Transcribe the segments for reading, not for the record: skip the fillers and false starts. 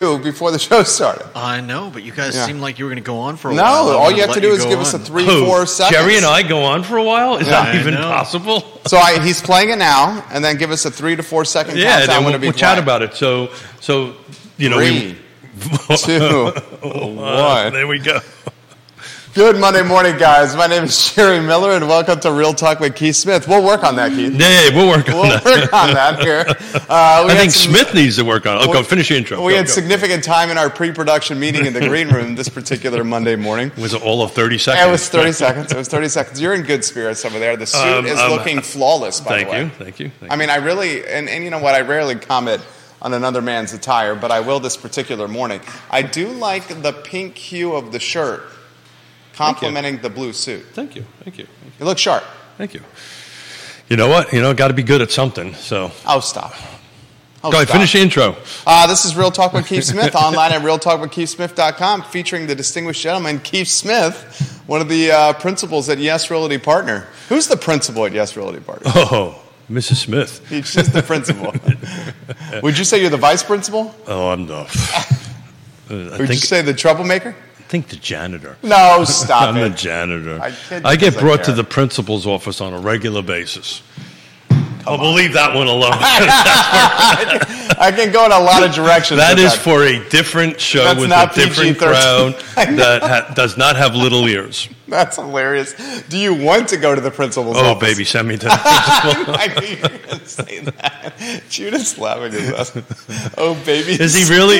Before the show started. I know, but you guys seemed like you were going to go on for a while. No, all you have to do is give us a 3-4 seconds. Jerry and I go on for a while? Is that even possible? So he's playing it now, and then give us a 3 to 4 second countdown. Yeah, and we'll chat about it. So you know, 3, 2, 1. There we go. Good Monday morning, guys. My name is Jerry Miller, and welcome to Real Talk with Keith Smith. We'll work on that, Keith. Yeah, we'll work on that. We'll work on that here. I think Smith needs to work on it. Go finish the intro. We had significant time in our pre-production meeting in the green room this particular Monday morning. Was it all of 30 seconds? It was 30 seconds. You're in good spirits over there. The suit is looking flawless, by the way. Thank you. I mean, I really, and you know what, I rarely comment on another man's attire, but I will this particular morning. I do like the pink hue of the shirt. Complimenting the blue suit. Thank you. You look sharp. Thank you. You know what? You know, got to be good at something. So Go ahead, finish the intro. This is Real Talk with Keith Smith, online at realtalkwithkeithsmith.com, featuring the distinguished gentleman, Keith Smith, one of the principals at Yes Realty Partner. Who's the principal at Yes Realty Partner? Oh, Mrs. Smith. She's the principal. Would you say you're the vice principal? Oh, I'm not. Would you say the troublemaker? I think the janitor. No, stop I'm it. I'm the janitor. I get brought to the principal's office on a regular basis. We'll leave that one alone. I can go in a lot of directions. That is for a different show with a different crowd that does not have little ears. That's hilarious. Do you want to go to the principal's office? Oh, baby, send me to the principal. I knew you were going to say that. Judith's laughing at us. Oh, baby. Is he really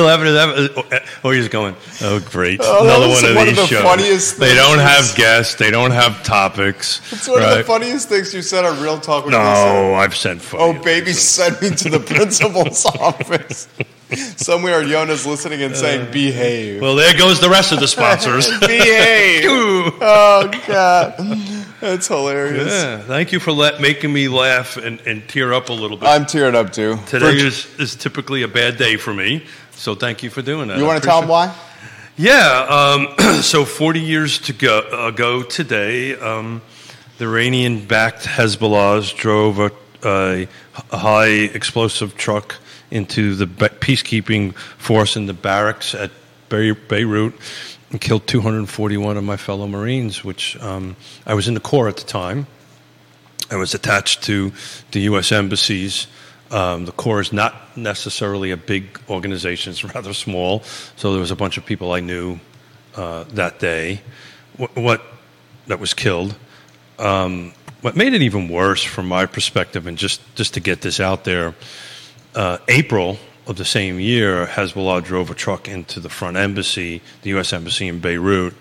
laughing at that? Or he's going, oh, great. Another one of these shows. Funniest they don't have guests. They don't have topics. It's one of the funniest things you said on Real Talk with Keith. No, I've sent funny. Oh, baby, send me to the principal's office. Somewhere Yona's listening and saying, behave. Well, there goes the rest of the sponsors. Behave. Oh, God. That's hilarious. Yeah. Thank you for making me laugh and tear up a little bit. I'm tearing up, too. Today is typically a bad day for me, so thank you for doing that. You want to tell them why? Yeah. So 40 years ago today, the Iranian-backed Hezbollahs drove a high explosive truck into the peacekeeping force in the barracks at Beirut and killed 241 of my fellow Marines, which I was in the Corps at the time. I was attached to the U.S. embassies. The Corps is not necessarily a big organization. It's rather small. So there was a bunch of people I knew that day that was killed. What made it even worse from my perspective, and just to get this out there, April of the same year, Hezbollah drove a truck into the front embassy, the U.S. embassy in Beirut,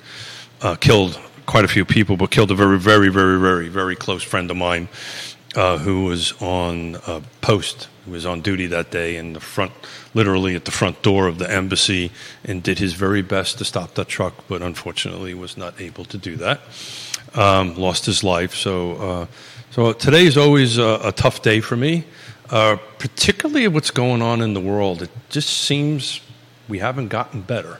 killed quite a few people, but killed a very, very, very, very, very close friend of mine who was on post, who was on duty that day in the front, literally at the front door of the embassy, and did his very best to stop that truck, but unfortunately was not able to do that. Lost his life. So today is always a tough day for me. Particularly what's going on in the world, it just seems we haven't gotten better,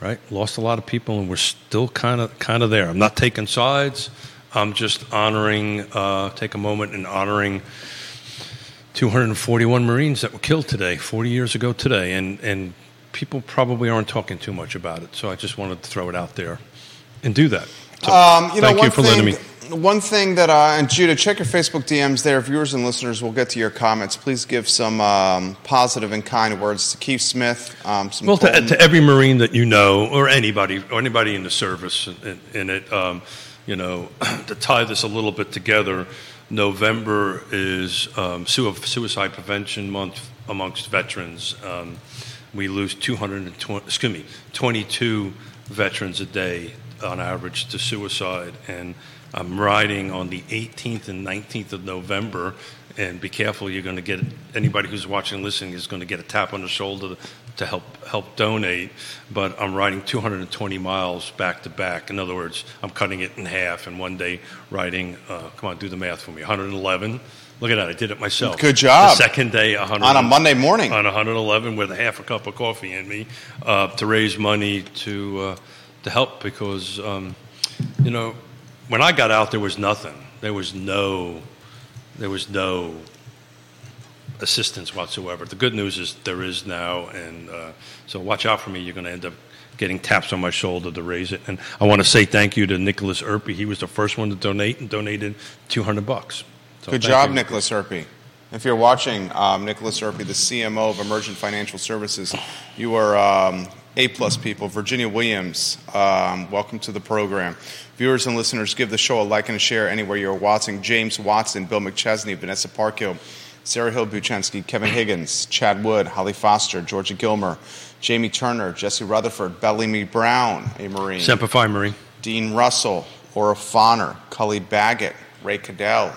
right? Lost a lot of people, and we're still kind of there. I'm not taking sides. I'm just honoring. Take a moment and honoring 241 Marines that were killed today, 40 years ago today, and people probably aren't talking too much about it. So I just wanted to throw it out there and do that. So thank you for letting me. One thing that, and Judah, check your Facebook DMs there. Viewers and listeners, we'll get to your comments. Please give some positive and kind words to Keith Smith. To every Marine that you know, or anybody in the service in it. You know, to tie this a little bit together, November is Suicide Prevention Month amongst veterans. We lose 22 veterans a day on average to suicide, and I'm riding on the 18th and 19th of November, and be careful, you're going to get, anybody who's watching and listening is going to get a tap on the shoulder to help donate, but I'm riding 220 miles back to back. In other words, I'm cutting it in half, and one day riding, come on, do the math for me, 111. Look at that, I did it myself. Good job. The second day, on a Monday morning. On 111 with half a cup of coffee in me to raise money to help, because, you know, when I got out, there was nothing. There was no assistance whatsoever. The good news is there is now, and so watch out for me. You're going to end up getting taps on my shoulder to raise it. And I want to say thank you to Nicholas Irby. He was the first one to donate and donated $200. So good job, you. Nicholas Irby. If you're watching, Nicholas Irby, the CMO of Emergent Financial Services, you are A-plus people. Virginia Williams, welcome to the program. Viewers and listeners, give the show a like and a share anywhere you're watching. James Watson, Bill McChesney, Vanessa Parkhill, Sarah Hill-Buchansky, Kevin Higgins, Chad Wood, Holly Foster, Georgia Gilmer, Jamie Turner, Jesse Rutherford, Bellamy Brown, a Marine. Semper Fi, Marine. Dean Russell, Laura Fonner, Cully Baggett, Ray Cadell,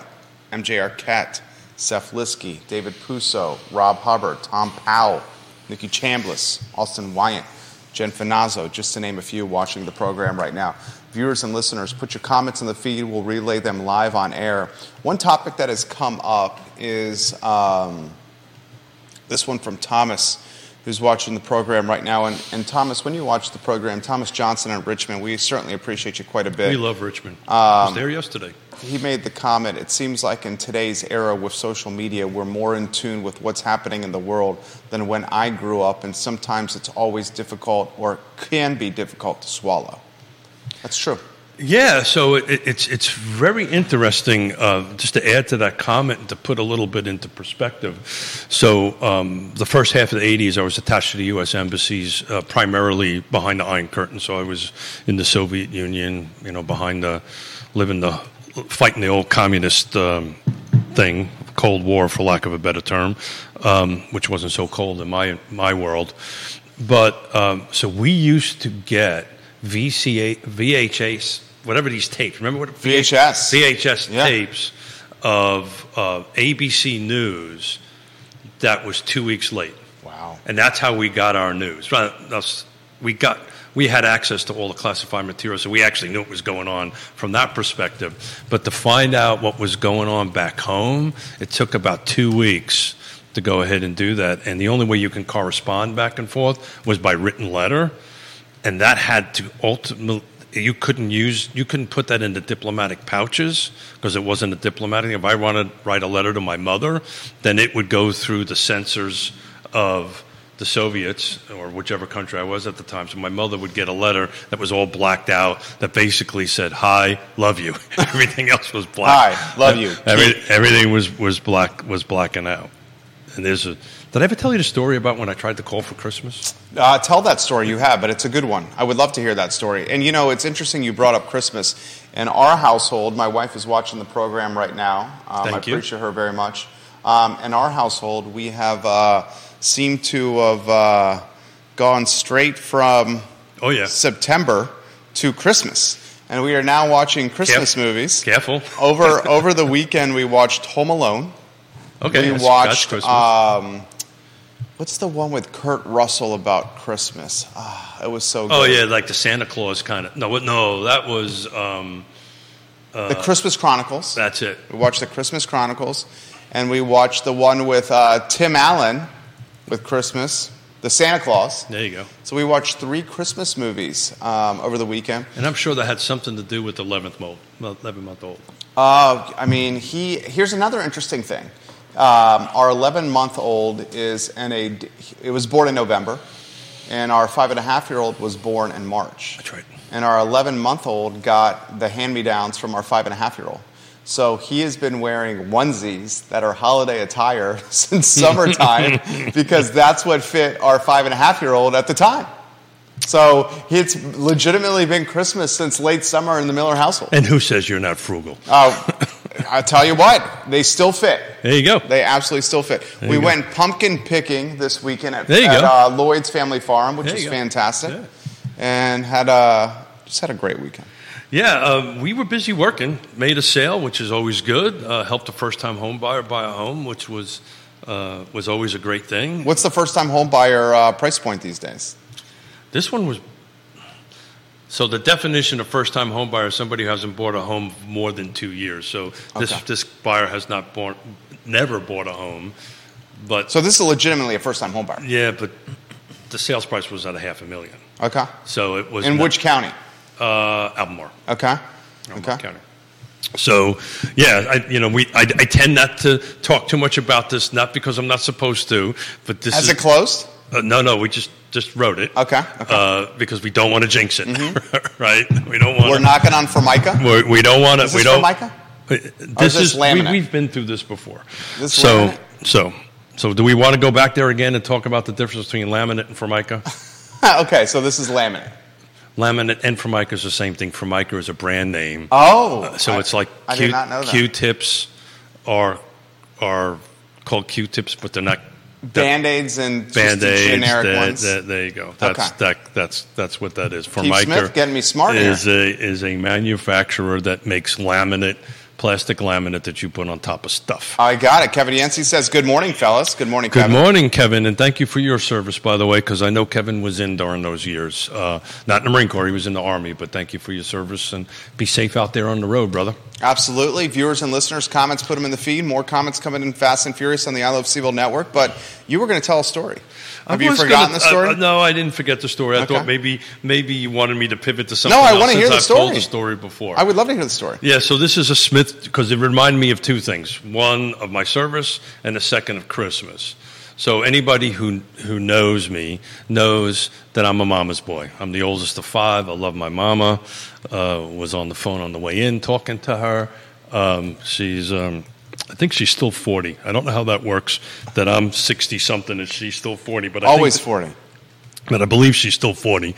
MJ Arquette, Seth Liskey, David Puso, Rob Hubbard, Tom Powell, Nikki Chambliss, Austin Wyant, Jen Finazzo, just to name a few watching the program right now. Viewers and listeners, put your comments in the feed. We'll relay them live on air. One topic that has come up is this one from Thomas, who's watching the program right now. And Thomas, when you watch the program, Thomas Johnson in Richmond, we certainly appreciate you quite a bit. We love Richmond. I was there yesterday. He made the comment, it seems like in today's era with social media, we're more in tune with what's happening in the world than when I grew up, and sometimes it's always difficult or can be difficult to swallow. That's true. Yeah, so it's very interesting, just to add to that comment and to put a little bit into perspective. So the first half of the 80s, I was attached to the U.S. embassies, primarily behind the Iron Curtain. So I was in the Soviet Union, you know, fighting the old communist thing, Cold War, for lack of a better term, which wasn't so cold in my world. But so we used to get VHS, whatever these tapes. Remember what VHS tapes of ABC News that was 2 weeks late. Wow! And that's how we got our news. We had access to all the classified material, so we actually knew what was going on from that perspective. But to find out what was going on back home, it took about 2 weeks to go ahead and do that. And the only way you can correspond back and forth was by written letter, and that had to ultimately you couldn't put that into diplomatic pouches because it wasn't a diplomatic. If I wanted to write a letter to my mother, then it would go through the censors of the Soviets, or whichever country I was at the time. So my mother would get a letter that was all blacked out that basically said, "Hi, love you." Everything else was black. Hi, love you. Everything was blacking out. And did I ever tell you the story about when I tried to call for Christmas? Tell that story you have, but it's a good one. I would love to hear that story. And, you know, it's interesting you brought up Christmas. In our household, my wife is watching the program right now. Thank you. I appreciate her very much. In our household, we have... seem to have gone straight from September to Christmas. And we are now watching Christmas movies. Careful. Over the weekend, we watched Home Alone. Okay. We watched, what's the one with Kurt Russell about Christmas? It was so good. Oh, yeah, like the Santa Claus kind of. No, that was... The Christmas Chronicles. That's it. We watched The Christmas Chronicles. And we watched the one with Tim Allen... with Christmas, the Santa Claus. There you go. So we watched 3 Christmas movies over the weekend. And I'm sure that had something to do with the 11-month-old. I mean, here's another interesting thing. Our 11-month-old it was born in November, and our 5-and-a-half-year-old was born in March. That's right. And our 11-month-old got the hand-me-downs from our 5-and-a-half-year-old. So he has been wearing onesies that are holiday attire since summertime because that's what fit our 5-and-a-half-year-old at the time. So it's legitimately been Christmas since late summer in the Miller household. And who says you're not frugal? I'll tell you what, they still fit. There you go. They absolutely still fit. We went pumpkin picking this weekend at Lloyd's Family Farm, which was fantastic, and had a great weekend. Yeah, we were busy working, made a sale, which is always good, helped a first-time home buyer buy a home, which was always a great thing. What's the first-time home buyer price point these days? This one was... So the definition of first-time home buyer is somebody who hasn't bought a home more than 2 years. So this buyer has never bought a home. So this is legitimately a first-time home buyer? Yeah, but the sales price was at $500,000. Okay. So it was... In which county? Albemarle. Okay. Albemarle County. So, yeah, I tend not to talk too much about this, not because I'm not supposed to, but this is... Has it closed? No, we just wrote it. Okay. Because we don't want to jinx it, mm-hmm. right? We don't want. We're knocking on Formica. We don't want to. We don't. Formica? This is laminate. We've been through this before. So do we want to go back there again and talk about the difference between laminate and Formica? Okay, so this is laminate. Laminate and Formica is the same thing. Formica is a brand name. Oh, so it's like I did not know that. Q-tips are called Q-tips, but they're not. Band-Aids and just the generic ones. There you go. That's what that is. Formica, Keith Smith getting me smart is a manufacturer that makes laminate, plastic laminate that you put on top of stuff. I got it. Kevin Yancey says, good morning, fellas. Good morning, Kevin. Good morning, Kevin, and thank you for your service, by the way, because I know Kevin was in during those years. Not in the Marine Corps. He was in the Army, but thank you for your service, and be safe out there on the road, brother. Absolutely. Viewers and listeners, comments, put them in the feed. More comments coming in fast and furious on the I Love Seville Network, but you were going to tell a story. Have you forgotten the story? No, I didn't forget the story. I thought maybe you wanted me to pivot to something else. No, I want to hear the story. I've told the story before. I would love to hear the story. Yeah, so this is a Smith, because it reminded me of two things. One, of my service, and the second, of Christmas. So anybody who knows me knows that I'm a mama's boy. I'm the oldest of five. I love my mama. Was on the phone on the way in talking to her. I think she's still 40. I don't know how that works, that I'm 60-something and she's still 40. But always 40. But I believe she's still 40.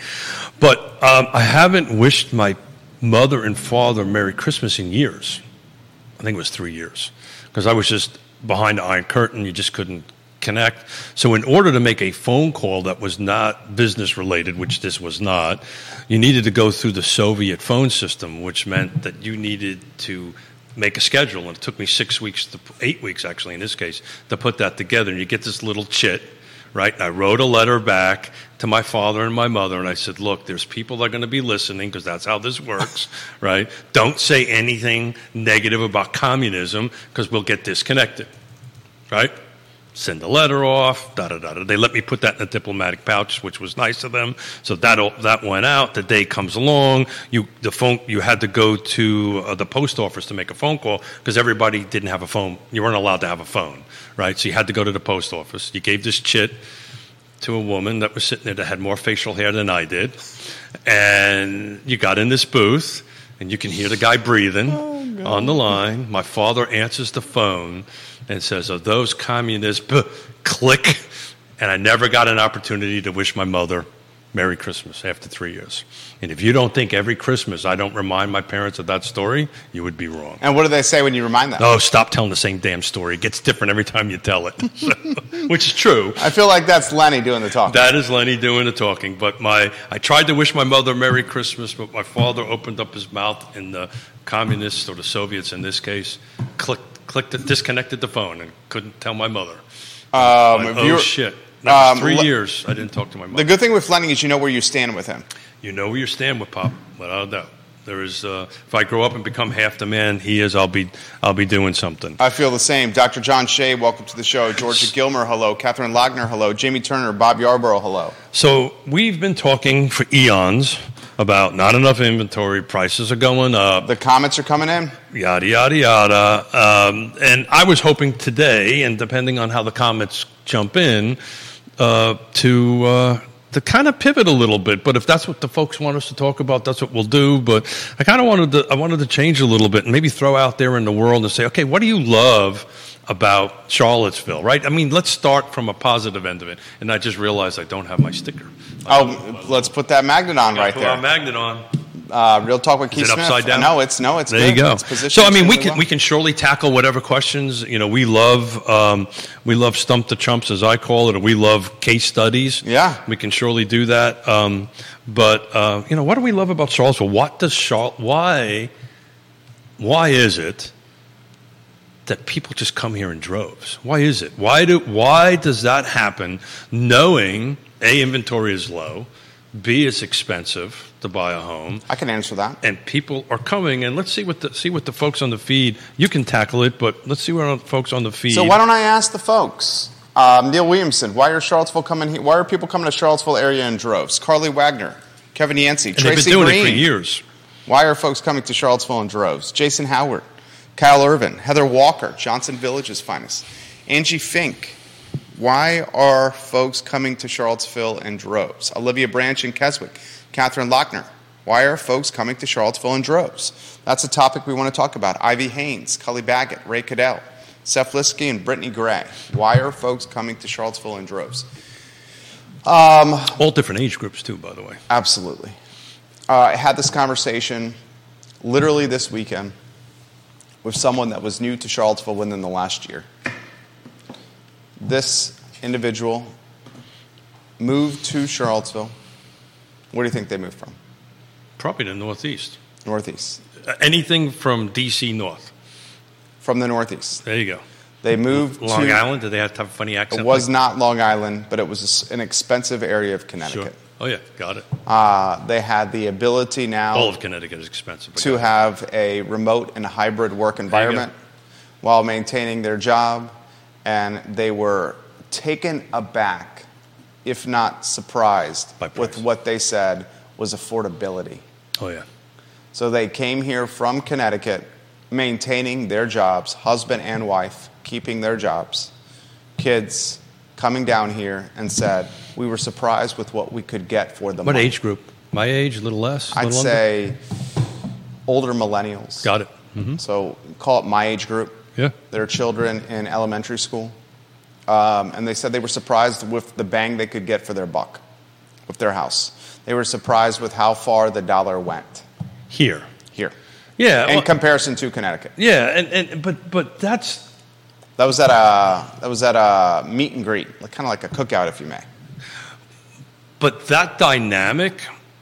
But I haven't wished my mother and father Merry Christmas in years. I think it was 3 years. Because I was just behind the Iron Curtain. You just couldn't connect. So in order to make a phone call that was not business-related, which this was not, you needed to go through the Soviet phone system, which meant that you needed to make a schedule, and it took me 6 weeks to 8 weeks actually in this case to put that together, and you get this little chit, right? And I wrote a letter back to my father and my mother, and I said, look, there's people that are going to be listening, because that's how this works, right? Don't say anything negative about communism, because we'll get disconnected, right? Send a letter off, da-da-da-da. They let me put that in a diplomatic pouch, which was nice of them. So that went out. The day comes along. You had to go to the post office to make a phone call, because everybody didn't have a phone. You weren't allowed to have a phone, right? So you had to go to the post office. You gave this chit to a woman that was sitting there that had more facial hair than I did. And you got in this booth, and you can hear the guy breathing on the line. My father answers the phone and says, are those communists? Click. And I never got an opportunity to wish my mother Merry Christmas after 3 years. And if you don't think every Christmas I don't remind my parents of that story, you would be wrong. And what do they say when you remind them? Oh, stop telling the same damn story. It gets different every time you tell it, which is true. I feel like that's Lenny doing the talking. That is Lenny doing the talking. But I tried to wish my mother Merry Christmas, but my father opened up his mouth, and the communists, or the Soviets in this case, disconnected the phone and couldn't tell my mother. Shit. No, 3 years I didn't talk to my mother. The good thing with Lenny is you know where you stand with him. You know where you stand with Pop, without a doubt. There is, if I grow up and become half the man he is, I'll be doing something. I feel the same. Dr. John Shea, welcome to the show. Georgia Gilmer, hello. Catherine Logner, hello. Jamie Turner, Bob Yarborough, hello. So we've been talking for eons about not enough inventory, prices are going up. The comments are coming in. Yada, yada, yada. And I was hoping today, and depending on how the comments jump in, to kind of pivot a little bit, but if that's what the folks want us to talk about, that's what we'll do. But I kind of wanted to change a little bit and maybe throw out there in the world and say, okay, what do you love about Charlottesville, right? I mean, let's start from a positive end of it. And I just realized I don't have my sticker. Let's put that magnet on right there. Put our magnet on. Real Talk with Keith Smith. Is it upside down? No, it's there. Good. You go. It's so I mean, we can surely tackle whatever questions. You know, we love Stump the Chumps, as I call it, or we love case studies. Yeah, we can surely do that. But you know, what do we love about Charlottesville? Why is it that people just come here in droves? Why is it? Why does that happen? Knowing A, inventory is low. B, it's expensive to buy a home. I can answer that. And people are coming, and let's see what the folks on the feed. You can tackle it, but let's see what the folks on the feed. So why don't I ask the folks? Neil Williamson, why are people coming to Charlottesville area in droves? Carly Wagner, Kevin Yancey, Tracy Green. They've been doing it for years. Why are folks coming to Charlottesville in droves? Jason Howard, Kyle Irvin, Heather Walker, Johnson Village's finest, Angie Fink. Why are folks coming to Charlottesville in droves? Olivia Branch in Keswick, Catherine Lochner. Why are folks coming to Charlottesville in droves? That's a topic we want to talk about. Ivy Haynes, Cully Baggett, Ray Cadell, Seth Liskey, and Brittany Gray. Why are folks coming to Charlottesville in droves? All different age groups, too, by the way. Absolutely. I had this conversation literally this weekend with someone that was new to Charlottesville within the last year. This individual moved to Charlottesville. Where do you think they moved from? Probably the Northeast. Northeast. Anything from D.C. north. From the Northeast. There you go. They moved Long to... Long Island? Did they have to have a funny accent? It was not Long Island, but it was an expensive area of Connecticut. Sure. Oh, yeah. Got it. They had the ability now... All of Connecticut is expensive. ...to have a remote and hybrid work environment while maintaining their job, and they were taken aback, if not surprised, with what they said was affordability. Oh, yeah. So they came here from Connecticut, maintaining their jobs, husband and wife, keeping their jobs, kids... coming down here and said, we were surprised with what we could get for the money. What age group? My age, a little less? I'd say older millennials. Got it. Mm-hmm. So call it my age group. Yeah. Their children in elementary school. And they said they were surprised with the bang they could get for their buck, with their house. They were surprised with how far the dollar went. Here. Yeah. In comparison to Connecticut. Yeah, but that's... That was at a meet and greet, kind of like a cookout, if you may. But that dynamic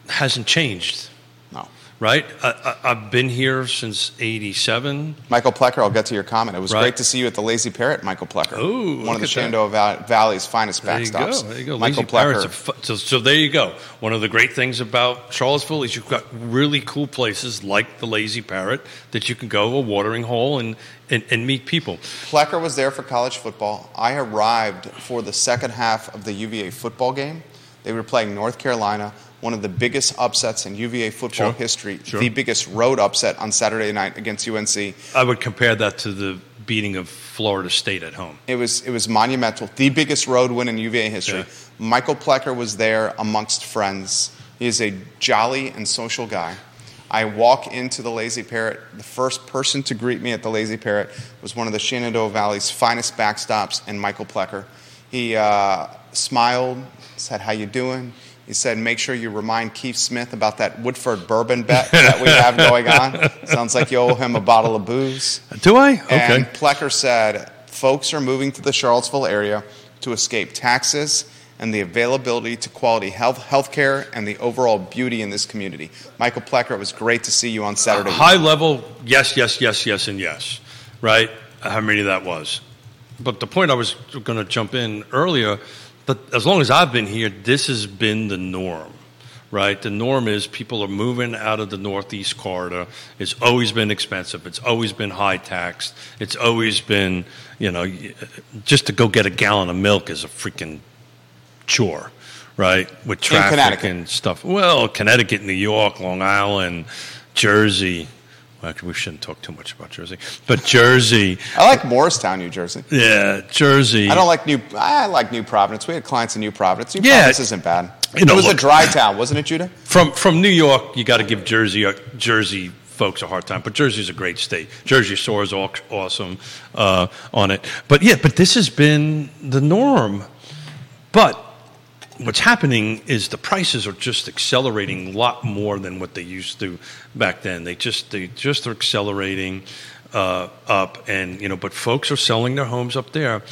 hasn't changed. No. Right? I've been here since 87. Michael Plecker, I'll get to your comment. It was great to see you at the Lazy Parrot, Michael Plecker. Oh, one of the Shenandoah Valley's finest backstops. There you go. Michael Plecker. So there you go. One of the great things about Charlottesville is you've got really cool places like the Lazy Parrot that you can go to a watering hole and meet people. Plecker was there for college football. I arrived for the second half of the UVA football game. They were playing North Carolina, one of the biggest upsets in UVA football history, the biggest road upset on Saturday night against UNC. I would compare that to the beating of Florida State at home. It was monumental, the biggest road win in UVA history. Yeah. Michael Plecker was there amongst friends. He is a jolly and social guy. I walk into the Lazy Parrot. The first person to greet me at the Lazy Parrot was one of the Shenandoah Valley's finest backstops, and Michael Plecker. He smiled, said, "How you doing?" He said, "Make sure you remind Keith Smith about that Woodford bourbon bet that we have going on. Sounds like you owe him a bottle of booze." Do I? Okay. And Plecker said, "Folks are moving to the Charlottesville area to escape taxes and the availability to quality healthcare, and the overall beauty in this community." Michael Plecker, it was great to see you on Saturday. High level, yes, right? How many of that was? But the point I was going to jump in earlier, but as long as I've been here, this has been the norm, right? The norm is people are moving out of the Northeast corridor. It's always been expensive. It's always been high taxed. It's always been, just to go get a gallon of milk is a freaking... chore, right? With traffic and stuff. Well, Connecticut, New York, Long Island, Jersey. Well, actually, we shouldn't talk too much about Jersey, but Jersey. I like Morristown, New Jersey. Yeah, Jersey. I like New Providence. We had clients in New Providence. Providence isn't bad. It was a dry town, wasn't it, Judah? From New York, you got to give Jersey folks a hard time, but Jersey's a great state. Jersey Shore is awesome on it, but this has been the norm, but. What's happening is the prices are just accelerating a lot more than what they used to back then. They just are accelerating up, and but folks are selling their homes up there,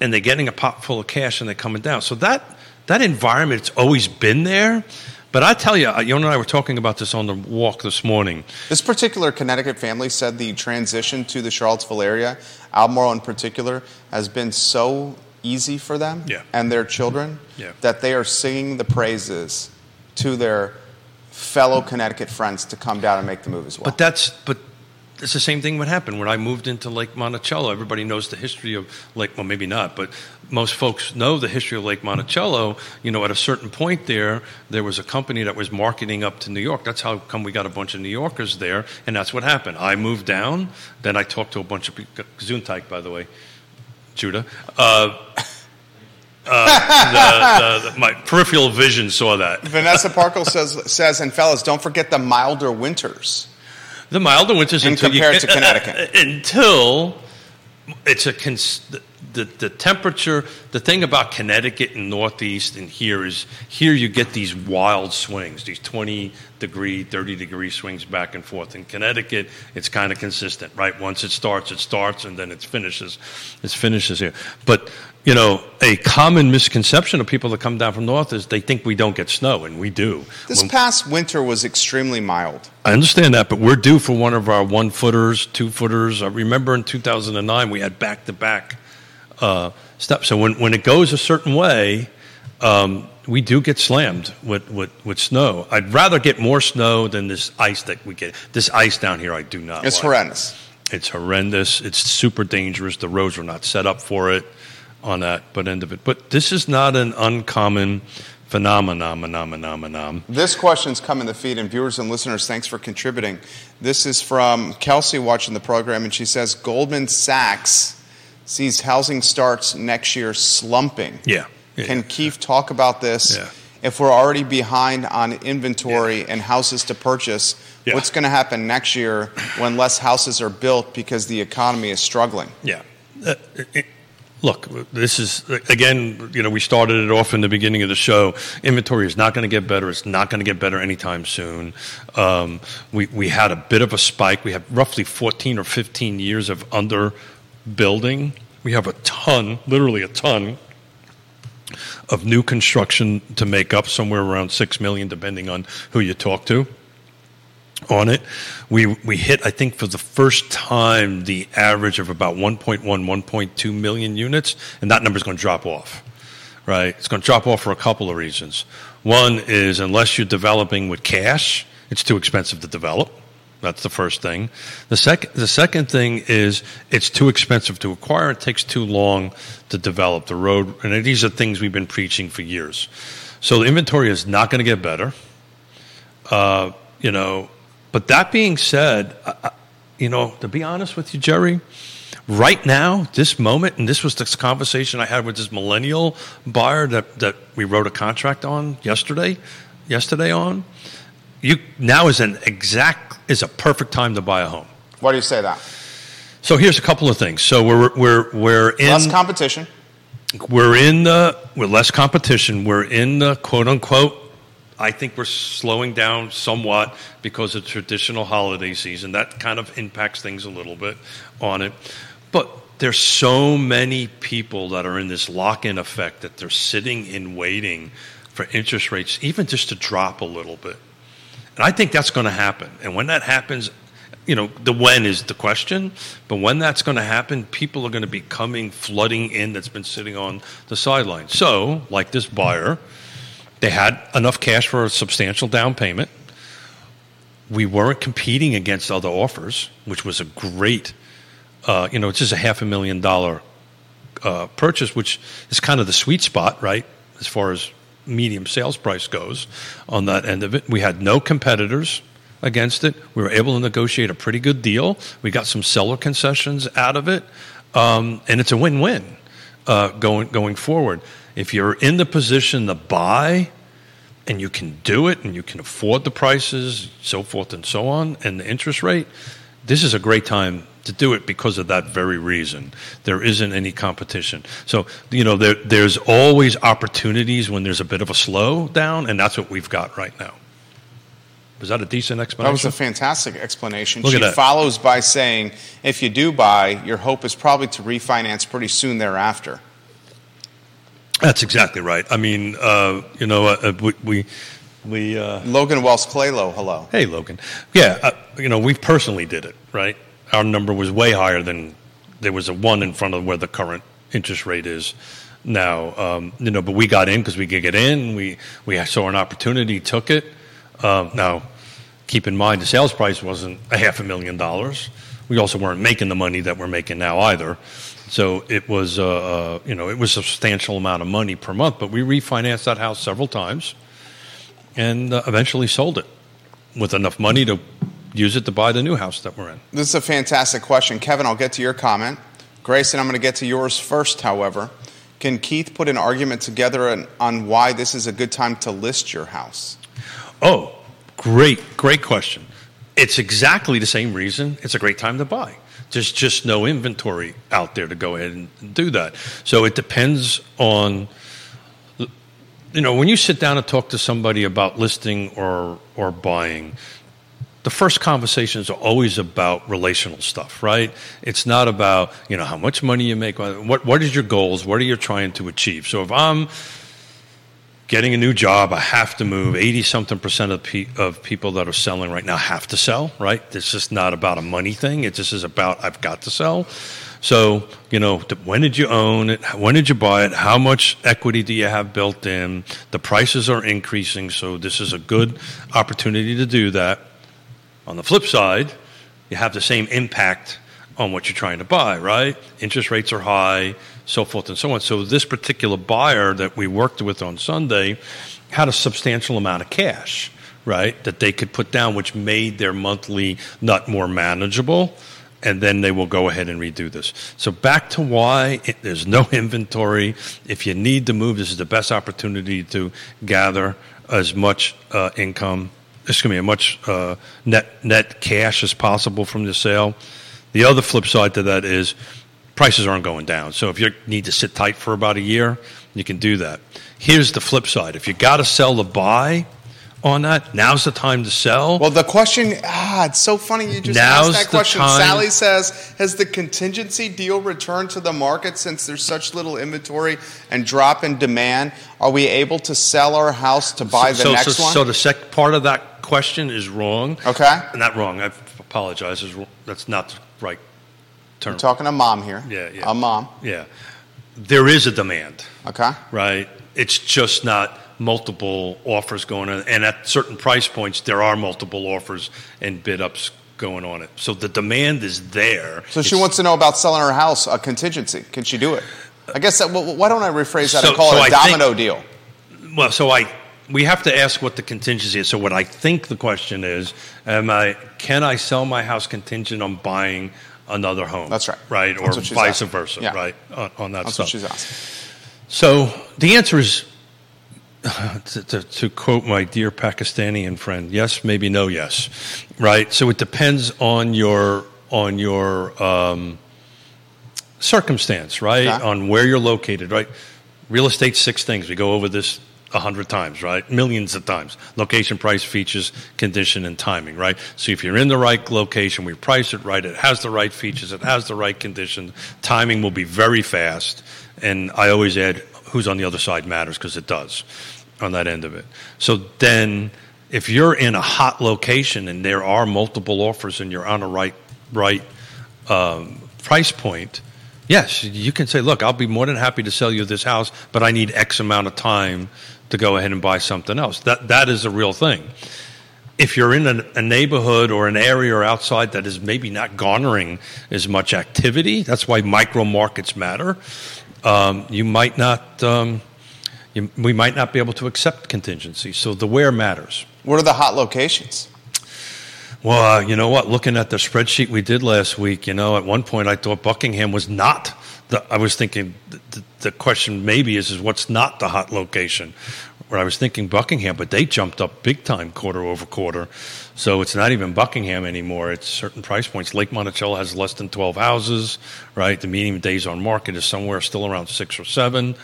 and they're getting a pot full of cash, and they're coming down. So that environment's always been there. But I tell you, Yon and I were talking about this on the walk this morning. This particular Connecticut family said the transition to the Charlottesville area, Albemarle in particular, has been so easy for them and their children that they are singing the praises to their fellow Connecticut friends to come down and make the move as well. But it's the same thing what happened when I moved into Lake Monticello. Everybody knows the history of Lake, well, maybe not, but most folks know the history of Lake Monticello. You know, at a certain point there was a company that was marketing up to New York. That's how come we got a bunch of New Yorkers there, and that's what happened. I moved down, then I talked to a bunch of people, Gesundheit, by the way, Judah. My peripheral vision saw that. Vanessa Parkle says, and fellas, don't forget the milder winters. The milder winters and compared to Connecticut. Until it's the temperature. The thing about Connecticut and Northeast and here is here you get these wild swings, these 20-degree, 30-degree swings back and forth. In Connecticut, it's kind of consistent, right? Once it starts, and then it finishes here. But you know, a common misconception of people that come down from north is they think we don't get snow, and we do. This past winter was extremely mild. I understand that, but we're due for one of our one-footers, two-footers. I remember in 2009 we had back-to-back stuff. So when it goes a certain way, we do get slammed with snow. I'd rather get more snow than this ice that we get. This ice down here I do not like. It's horrendous. It's horrendous. It's super dangerous. The roads were not set up for it. On that but end of it. But this is not an uncommon phenomenon. This question's come in the feed, and viewers and listeners, thanks for contributing. This is from Kelsey watching the program, and she says, Goldman Sachs sees housing starts next year slumping. Yeah. Can Keith talk about this? Yeah. If we're already behind on inventory and houses to purchase, what's going to happen next year when less houses are built because the economy is struggling? Yeah. Look, this is, again, you know, we started it off in the beginning of the show. Inventory is not going to get better. It's not going to get better anytime soon. We had a bit of a spike. We have roughly 14 or 15 years of underbuilding. We have a ton, literally a ton, of new construction to make up, somewhere around 6 million, depending on who you talk to. On it, we hit, I think, for the first time, the average of about 1.1, 1.2 million units, and that number is going to drop off, right? It's going to drop off for a couple of reasons. One is, unless you're developing with cash, it's too expensive to develop. That's the first thing. The second thing is it's too expensive to acquire. It takes too long to develop the road, and these are things we've been preaching for years. So the inventory is not going to get better. But that being said, to be honest with you, Jerry, right now, this moment, and this was this conversation I had with this millennial buyer that we wrote a contract on yesterday on, now is a perfect time to buy a home. Why do you say that? So here's a couple of things. So we're in less competition. We're in the quote unquote. I think we're slowing down somewhat because of traditional holiday season. That kind of impacts things a little bit on it. But there's so many people that are in this lock-in effect that they're sitting and waiting for interest rates even just to drop a little bit. And I think that's going to happen. And when that happens, the when is the question. But when that's going to happen, people are going to be flooding in that's been sitting on the sidelines. So, like this buyer, they had enough cash for a substantial down payment. We weren't competing against other offers, which was a great, it's just a $500,000 purchase, which is kind of the sweet spot, right, as far as medium sales price goes on that end of it. We had no competitors against it. We were able to negotiate a pretty good deal. We got some seller concessions out of it, and it's a win-win going forward. If you're in the position to buy and you can do it and you can afford the prices, so forth and so on, and the interest rate, this is a great time to do it because of that very reason. There isn't any competition. So, there's always opportunities when there's a bit of a slowdown, and that's what we've got right now. Was that a decent explanation? That was a fantastic explanation. Look, she follows by saying, if you do buy, your hope is probably to refinance pretty soon thereafter. That's exactly right. I mean, Logan Wells-Claylow, hello. Hey, Logan. Yeah, we personally did it, right? Our number was way higher than there was a one in front of where the current interest rate is now. But we got in because we could get in. We saw an opportunity, took it. Now, keep in mind the sales price wasn't $500,000. we also weren't making the money that we're making now either. So it was, it was a substantial amount of money per month. But we refinanced that house several times, and eventually sold it with enough money to use it to buy the new house that we're in. This is a fantastic question, Kevin. I'll get to your comment, Grayson. I'm going to get to yours first. However, can Keith put an argument together on why this is a good time to list your house? Oh, great question. It's exactly the same reason. It's a great time to buy. There's just no inventory out there to go ahead and do that. So it depends on, when you sit down and talk to somebody about listing or buying, the first conversations are always about relational stuff, right? It's not about, how much money you make. What is your goals? What are you trying to achieve? So if I'm getting a new job, I have to move. 80-something% of people that are selling right now have to sell, right? It's just not about a money thing. It just is about, I've got to sell. So, when did you own it? When did you buy it? How much equity do you have built in? The prices are increasing, so this is a good opportunity to do that. On the flip side, you have the same impact on what you're trying to buy, right? Interest rates are high, so forth and so on. So this particular buyer that we worked with on Sunday had a substantial amount of cash, right, that they could put down, which made their monthly nut more manageable, and then they will go ahead and redo this. So back to why there's no inventory. If you need to move, this is the best opportunity to gather as much income. It's going to be as much net cash as possible from the sale. The other flip side to that is prices aren't going down. So if you need to sit tight for about a year, you can do that. Here's the flip side. If you got to sell to buy on that, now's the time to sell. Well, the question, it's so funny you just asked that question. Sally says, has the contingency deal returned to the market since there's such little inventory and drop in demand? Are we able to sell our house to buy the next one? So the second part of that question is wrong. Okay. Not wrong. I apologize. That's not the right term. I'm talking to mom here. Yeah. A mom. Yeah. There is a demand. Okay. Right? It's just not multiple offers going on, and at certain price points there are multiple offers and bid ups going on it. So the demand is there. So she wants to know about selling her house, a contingency. Can she do it? I guess that. Why don't I rephrase that and call it a domino deal? Well, we have to ask what the contingency is. So what I think the question is: can I sell my house contingent on buying another home? That's right. Right, or vice versa. Yeah. Right on that stuff. That's what she's asking. So the answer is. To quote my dear Pakistani friend, yes, maybe no, yes, right? So it depends on your circumstance, right? Okay. On where you're located, right? Real estate, 6 things. We go over this 100 times, right? Millions of times. Location, price, features, condition, and timing, right? So if you're in the right location, we price it right, it has the right features, it has the right condition, timing will be very fast, and I always add, who's on the other side matters because it does on that end of it. So then if you're in a hot location and there are multiple offers and you're on a right price point, yes, you can say, look, I'll be more than happy to sell you this house, but I need X amount of time to go ahead and buy something else. That is a real thing. If you're in a neighborhood or an area or outside that is maybe not garnering as much activity, that's why micro markets matter. We might not be able to accept contingency. So the where matters. What are the hot locations? Well, you know what? Looking at the spreadsheet we did last week, at one point I thought Buckingham was not. I was thinking the question maybe is what's not the hot location? Where I was thinking Buckingham, but they jumped up big time quarter over quarter. So it's not even Buckingham anymore. It's certain price points. Lake Monticello has less than 12 houses, right? The median days on market is somewhere still around 6 or 7.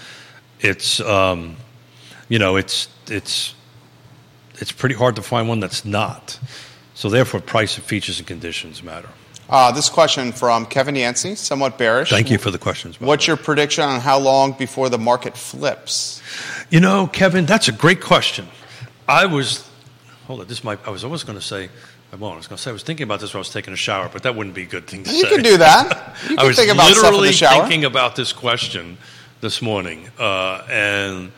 It's, it's pretty hard to find one that's not. So therefore, price and features and conditions matter. This question from Kevin Yancey, somewhat bearish. Thank you for the questions. What's your prediction on how long before the market flips? Kevin, that's a great question. I was going to say I was thinking about this when I was taking a shower, but that wouldn't be a good thing to say. You can do that. You can think about stuff in the shower. I was literally thinking about this question this morning, and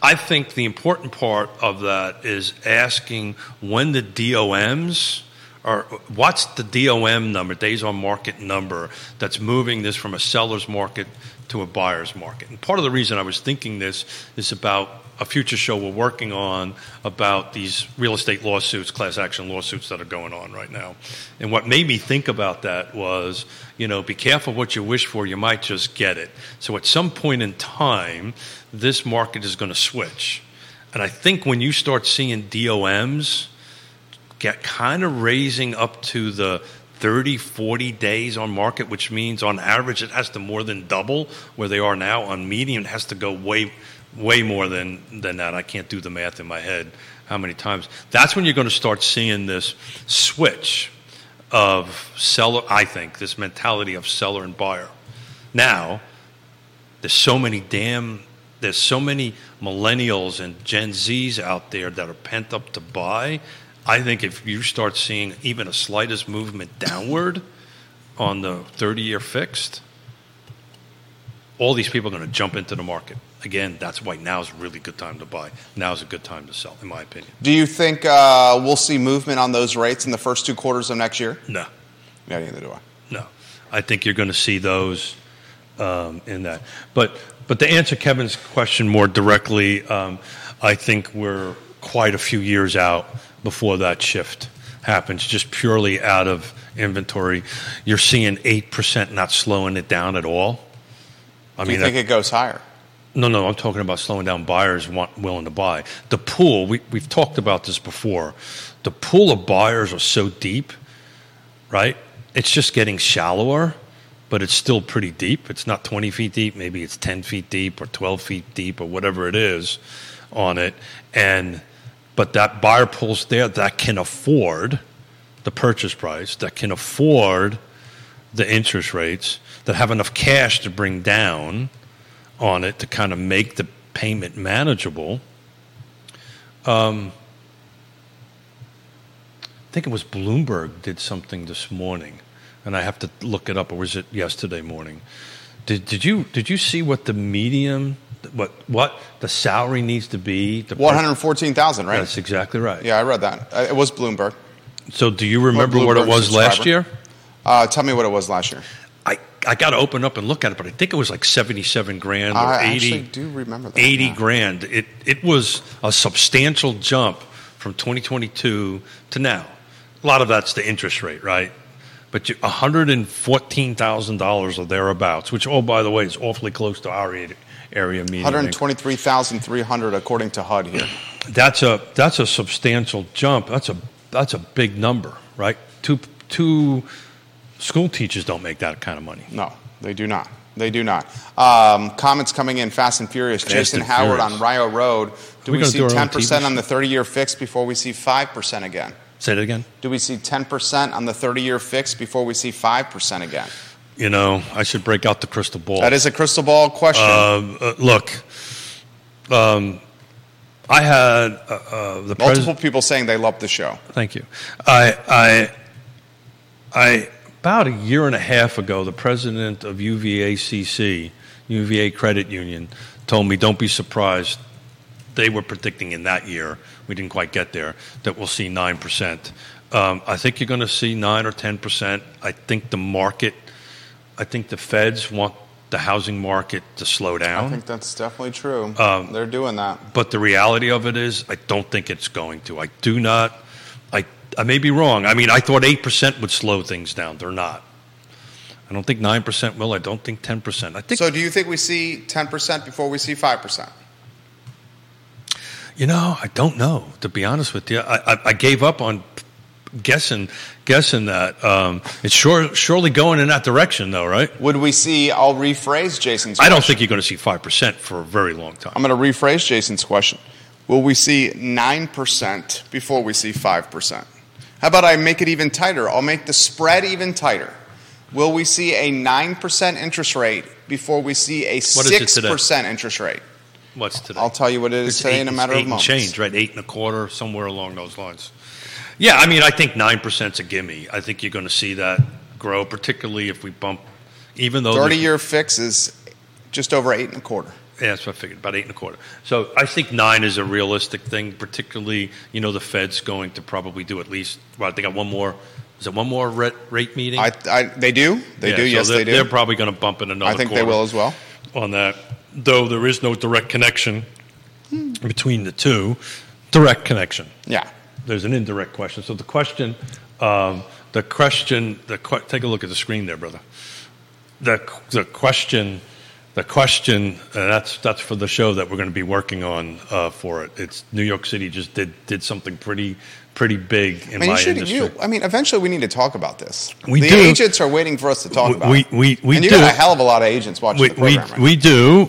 I think the important part of that is asking when the DOMs or what's the DOM number, days on market number, that's moving this from a seller's market to a buyer's market? And part of the reason I was thinking this is about a future show we're working on about these real estate lawsuits, class action lawsuits that are going on right now. And what made me think about that was, you know, be careful what you wish for, you might just get it. So at some point in time, this market is going to switch. And I think when you start seeing DOMs get kind of raising up to the 30, 40 days on market, which means on average it has to more than double where they are now. On median, it has to go way more than that. I can't do the math in my head how many times. That's when you're going to start seeing this switch of seller, I think, this mentality of seller and buyer. Now, there's so many millennials and Gen Zs out there that are pent up to buy. I think if you start seeing even a slightest movement downward on the 30-year fixed, all these people are going to jump into the market. Again, that's why now's a really good time to buy. Now's a good time to sell, in my opinion. Do you think we'll see movement on those rates in the first two quarters of next year? No. Yeah, neither do I. No. I think you're going to see those in that. But to answer Kevin's question more directly, I think we're quite a few years out before that shift happens, just purely out of inventory. You're seeing 8% not slowing it down at all. Do you think it goes higher? No, I'm talking about slowing down buyers willing to buy. The pool, we've talked about this before, the pool of buyers are so deep, right? It's just getting shallower, but it's still pretty deep. It's not 20 feet deep. Maybe it's 10 feet deep or 12 feet deep or whatever it is on it. But that buyer pool's there that can afford the purchase price, that can afford the interest rates, that have enough cash to bring down on it to kind of make the payment manageable. I think it was Bloomberg did something this morning, and I have to look it up, or was it yesterday morning? Did you see what the median, what the salary needs to be? $114,000, right? That's exactly right. Yeah, I read that. It was Bloomberg. So do you remember what it was last year? Tell me what it was last year. I got to open up and look at it, but I think it was like $77,000 or I actually do remember that. $80,000. It was a substantial jump from 2022 to now. A lot of that's the interest rate, right? But $114,000 or thereabouts, which, oh, by the way, is awfully close to our area median. $123,300 according to HUD here. That's a substantial jump. That's a big number, right? Two school teachers don't make that kind of money. No, they do not. They do not. Comments coming in fast and furious. Jason Howard on Rio Road. Do we see 10% on the 30-year fix before we see 5% again? Say that again? Do we see 10% on the 30-year fix before we see 5% again? You know, I should break out the crystal ball. That is a crystal ball question. I had the multiple people saying they loved the show. Thank you. About a year and a half ago, the president of UVACC, UVA Credit Union, told me, don't be surprised. They were predicting in that year, we didn't quite get there, that we'll see 9%. I think you're going to see 9 or 10%. I think the feds want the housing market to slow down. I think that's definitely true. They're doing that. But the reality of it is, I don't think it's going to. I do not. I may be wrong. I mean, I thought 8% would slow things down. They're not. I don't think 9% will. I don't think 10%. So do you think we see 10% before we see 5%? You know, I don't know, to be honest with you. I gave up on guessing that. It's surely going in that direction, though, right? Would we see, I'll rephrase Jason's question. I don't think you're going to see 5% for a very long time. I'm going to rephrase Jason's question. Will we see 9% before we see 5%? How about I make it even tighter? I'll make the spread even tighter. Will we see a 9% interest rate before we see a 6% interest rate? What's today? I'll tell you what it is today in a matter of months. 8 and change, right? 8 1/4, somewhere along those lines. Yeah, I mean, I think 9%'s a gimme. I think you're going to see that grow, particularly if we bump, even though 30-year fix is just over 8 1/4. Yeah, that's what I figured, about 8 1/4. So I think 9 is a realistic thing, particularly, you know, the Fed's going to probably do at least, well, they got one more, is it one more rate meeting? They do? They do, so yes, they do. They're probably going to bump in another quarter. I think they will as well. On that, though there is no direct connection between the two. Direct connection. Yeah. There's an indirect question. So take a look at the screen there, brother. The question, that's for the show that we're going to be working on for it. It's New York City just did something pretty big in my industry. Eventually we need to talk about this. The agents are waiting for us to talk about it. We got a hell of a lot of agents watching the program right now. We do.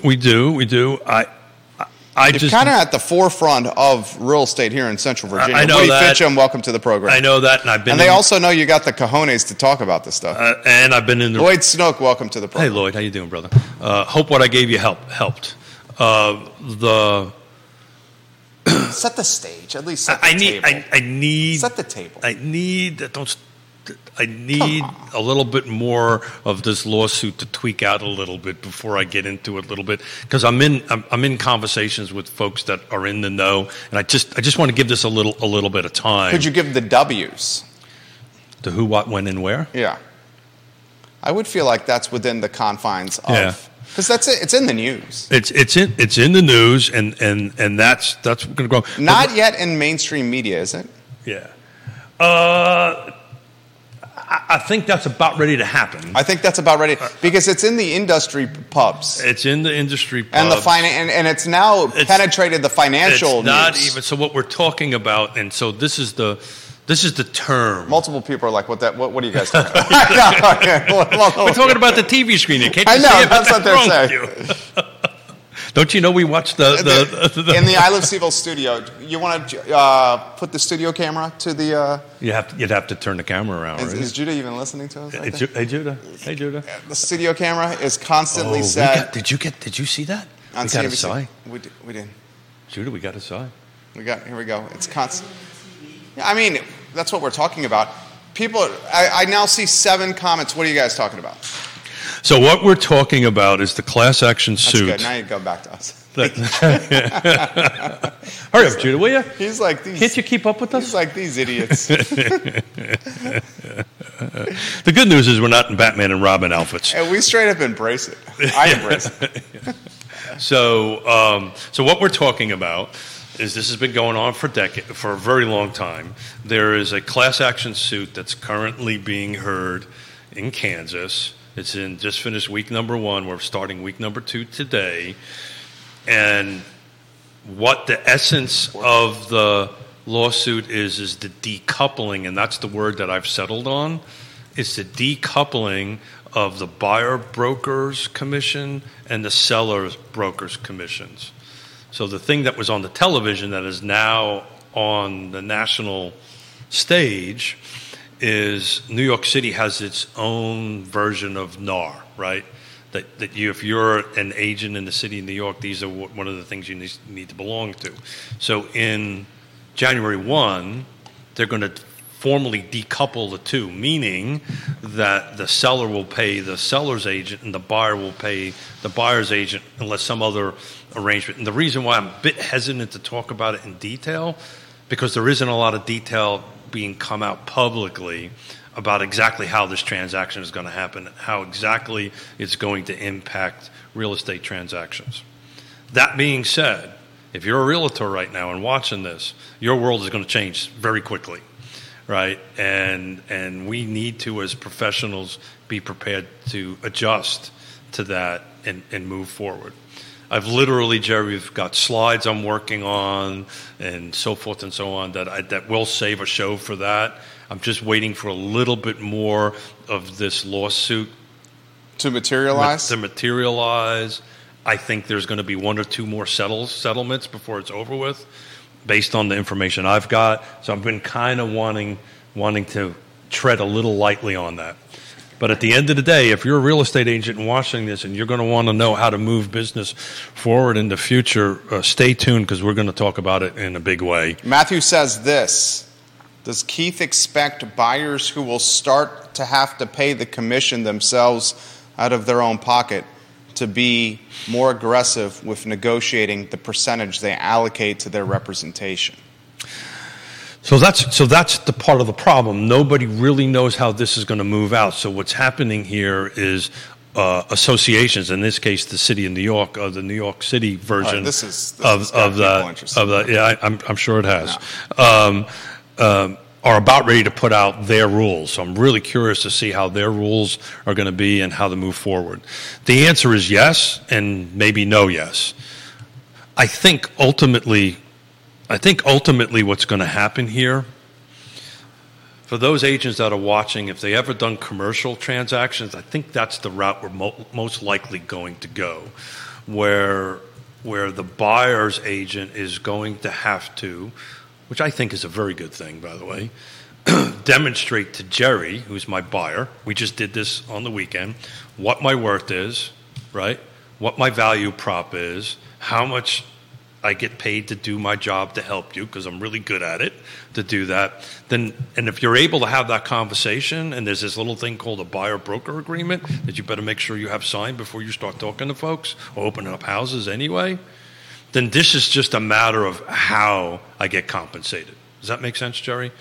You're kind of at the forefront of real estate here in Central Virginia. I know Woody that. Fincham, welcome to the program. I know that, and they also know you got the cojones to talk about this stuff. And I've been in the Lloyd Snook, welcome to the program. Hey, Lloyd, how you doing, brother? Hope what I gave you helped. Set the stage, at least. Set the table. I need. Set the table. I need a little bit more of this lawsuit to tweak out a little bit before I get into it a little bit, because I'm in conversations with folks that are in the know, and I just want to give this a little bit of time. Could you give the W's? The who, what, when, and where? Yeah, I would feel like that's within the confines of. Yeah. Because that's it. It's in the news. It's in the news, and that's going to go. Not yet in mainstream media, is it? Yeah. I think that's about ready to happen. I think that's about ready because it's in the industry pubs. It's in the industry pubs. And it's now penetrated the financial news. Not even so what we're talking about, and so this is the term. Multiple people are like, what are you guys talking about? We're talking about the TV screen here. Can't you see it? That's what they're saying. Don't you know we watched in the I Live Seville studio? You want to put the studio camera to the? You'd have to turn the camera around. Right? Is Judah even listening to us? Hey, Judah. Hey, Judah. The studio camera is constantly set. Did you see that? We got a sigh. We didn't. Judah, we got a sigh. Here we go. It's constant. That's what we're talking about. People. I now see 7 comments. What are you guys talking about? So what we're talking about is the class action suit. That's good. Now you go back to us. Hurry up, Judah, will you? He's like these. Can't you keep up with us? He's like these idiots. The good news is we're not in Batman and Robin outfits. And we straight up embrace it. I embrace it. So what we're talking about is this has been going on for a very long time. There is a class action suit that's currently being heard in Kansas. It's in just finished week number 1. We're starting week number 2 today. And what the essence of the lawsuit is the decoupling, and that's the word that I've settled on. It's the decoupling of the buyer broker's commission and the seller's broker's commissions. So the thing that was on the television that is now on the national stage is New York City has its own version of NAR, right? If you're an agent in the city of New York, these are one of the things you need to belong to. So in January 1, they're going to formally decouple the two, meaning that the seller will pay the seller's agent and the buyer will pay the buyer's agent unless some other arrangement. And the reason why I'm a bit hesitant to talk about it in detail, because there isn't a lot of detail being come out publicly about exactly how this transaction is going to happen, how exactly it's going to impact real estate transactions. That being said, if you're a realtor right now and watching this, your world is going to change very quickly, right? And we need to, as professionals, be prepared to adjust to that and move forward. I've literally, Jerry, we've got slides I'm working on and so forth and so on that will save a show for that. I'm just waiting for a little bit more of this lawsuit to materialize. I think there's going to be 1 or 2 more settlements before it's over with, based on the information I've got. So I've been kind of wanting to tread a little lightly on that. But at the end of the day, if you're a real estate agent and watching this and you're going to want to know how to move business forward in the future, stay tuned because we're going to talk about it in a big way. Matthew says this: does Keith expect buyers who will start to have to pay the commission themselves out of their own pocket to be more aggressive with negotiating the percentage they allocate to their representation. So that's the part of the problem. Nobody really knows how this is going to move out. So what's happening here is associations, in this case, the city of New York, the New York City version of the I'm sure it has. No. Are about ready to put out their rules. So I'm really curious to see how their rules are going to be and how to move forward. The answer is yes and maybe no yes. I think ultimately what's going to happen here, for those agents that are watching, if they ever done commercial transactions, I think that's the route we're most likely going to go, where the buyer's agent is going to have to, which I think is a very good thing, by the way, demonstrate to Jerry, who's my buyer, we just did this on the weekend, what my worth is, right? What my value prop is, how much I get paid to do my job to help you, because I'm really good at it, to do that. And if you're able to have that conversation, and there's this little thing called a buyer-broker agreement that you better make sure you have signed before you start talking to folks or opening up houses anyway, then this is just a matter of how I get compensated. Does that make sense, Jerry?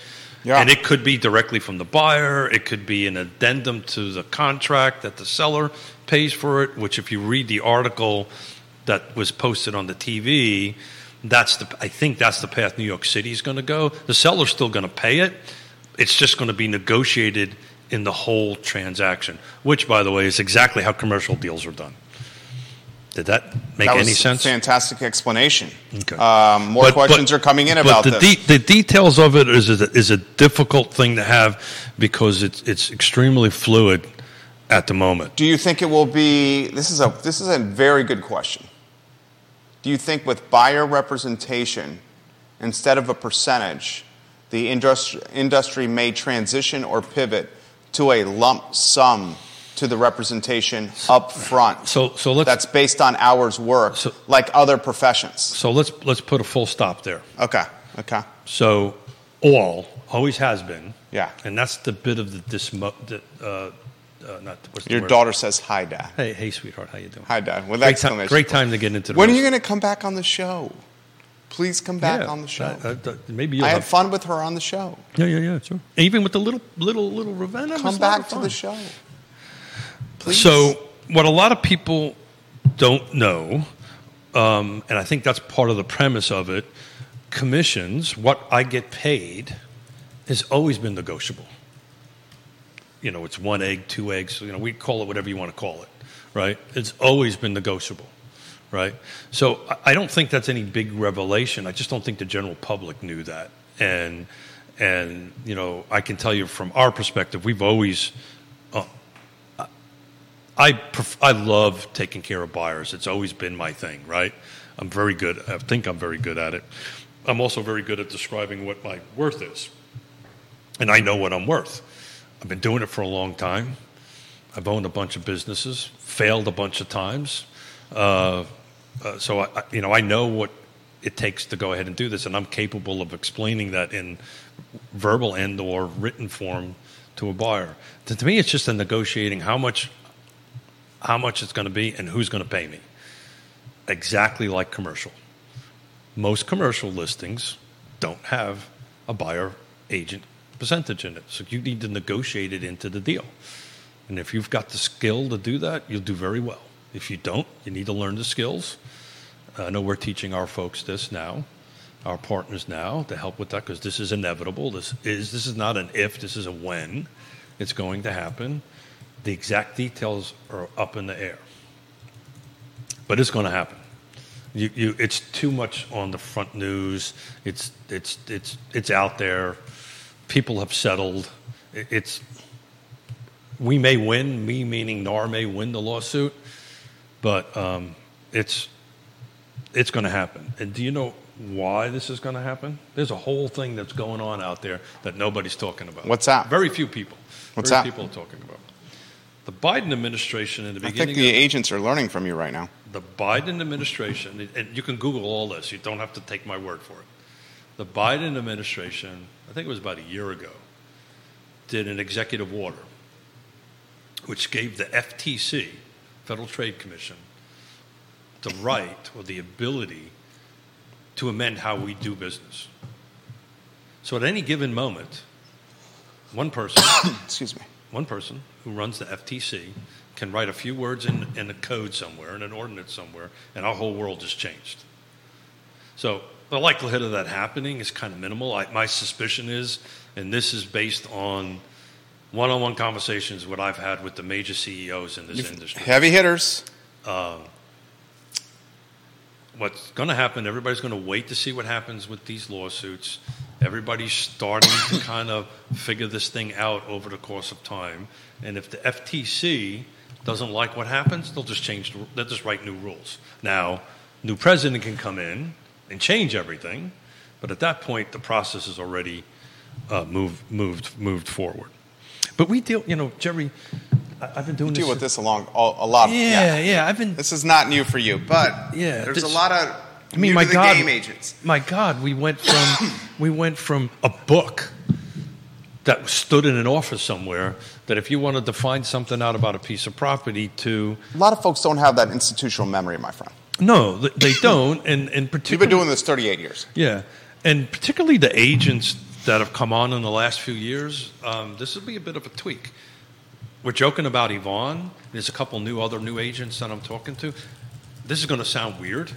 Yeah. And it could be directly from the buyer. It could be an addendum to the contract that the seller pays for it, which if you read the article that was posted on the TV, I think that's the path New York City is going to go. The seller's still going to pay it. It's just going to be negotiated in the whole transaction, which, by the way, is exactly how commercial deals are done. Did that make any sense? That was a fantastic explanation. Okay. More questions are coming in about this. The details of it is a difficult thing to have because it's extremely fluid at the moment. Do you think it will be? This is a very good question. Do you think with buyer representation, instead of a percentage, the industry may transition or pivot to a lump sum to the representation up front? That's based on hours worked, like other professions. So let's put a full stop there. Okay. So always has been. Yeah. And that's the bit of daughter says hi, Dad. Hey, sweetheart, how you doing? Hi, Dad. Well, that's great time to get into the. When are you going to come back on the show? Please come back on the show. Maybe I had fun with her on the show. Yeah, sure. Even with the little Ravenna. Come back to the show. Please. So what a lot of people don't know, and I think that's part of the premise of it, commissions, what I get paid, has always been negotiable. You know, it's one egg, two eggs, we call it whatever you want to call it, right? It's always been negotiable, right? So I don't think that's any big revelation. I just don't think the general public knew that. And I can tell you from our perspective, we've always... I love taking care of buyers. It's always been my thing, right? I'm very good. I think I'm very good at it. I'm also very good at describing what my worth is. And I know what I'm worth. I've been doing it for a long time. I've owned a bunch of businesses, failed a bunch of times. So I know what it takes to go ahead and do this, and I'm capable of explaining that in verbal and or written form to a buyer. To me, it's just a negotiating how much it's going to be and who's going to pay me. Exactly like commercial. Most commercial listings don't have a buyer agent percentage in it. So you need to negotiate it into the deal. And if you've got the skill to do that, you'll do very well. If you don't, you need to learn the skills. I know we're teaching our folks this now, our partners now, to help with that because this is inevitable. This is not an if, this is a when. It's going to happen. The exact details are up in the air, but it's going to happen. It's too much on the front news. It's out there. People have settled. We may win. Me meaning NAR may win the lawsuit, but it's going to happen. And do you know why this is going to happen? There's a whole thing that's going on out there that nobody's talking about. What's that? Very few people. What's that? Very few people are talking about. The Biden administration in the beginning... I think agents are learning from you right now. The Biden administration, and you can Google all this. You don't have to take my word for it. The Biden administration, I think it was about a year ago, did an executive order which gave the FTC Federal Trade Commission, the right or the ability to amend how we do business. So at any given moment, one person excuse me, one person who runs the FTC can write a few words in a code somewhere, in an ordinance somewhere, and our whole world has changed. So the likelihood of that happening is kind of minimal. My suspicion is, and this is based on one-on-one conversations what I've had with the major CEOs in this industry. Heavy hitters. What's going to happen, everybody's going to wait to see what happens with these lawsuits. Everybody's starting to kind of figure this thing out over the course of time. And if the FTC doesn't like what happens, they'll just change. They'll just write new rules. Now, new president can come in and change everything, but at that point, the process is already moved forward. But we deal, you know, Jerry. I've been doing this. You deal with this a lot. Yeah. This is not new for you, but yeah, there's a lot of. I mean, game agents. My God, we went from a book that stood in an office somewhere that if you wanted to find something out about a piece of property to... A lot of folks don't have that institutional memory, my friend. No, they don't. And particularly, you've been doing this 38 years. Yeah. And particularly the agents that have come on in the last few years, this will be a bit of a tweak. We're joking about Yvonne. There's a couple other new agents that I'm talking to. This is going to sound weird,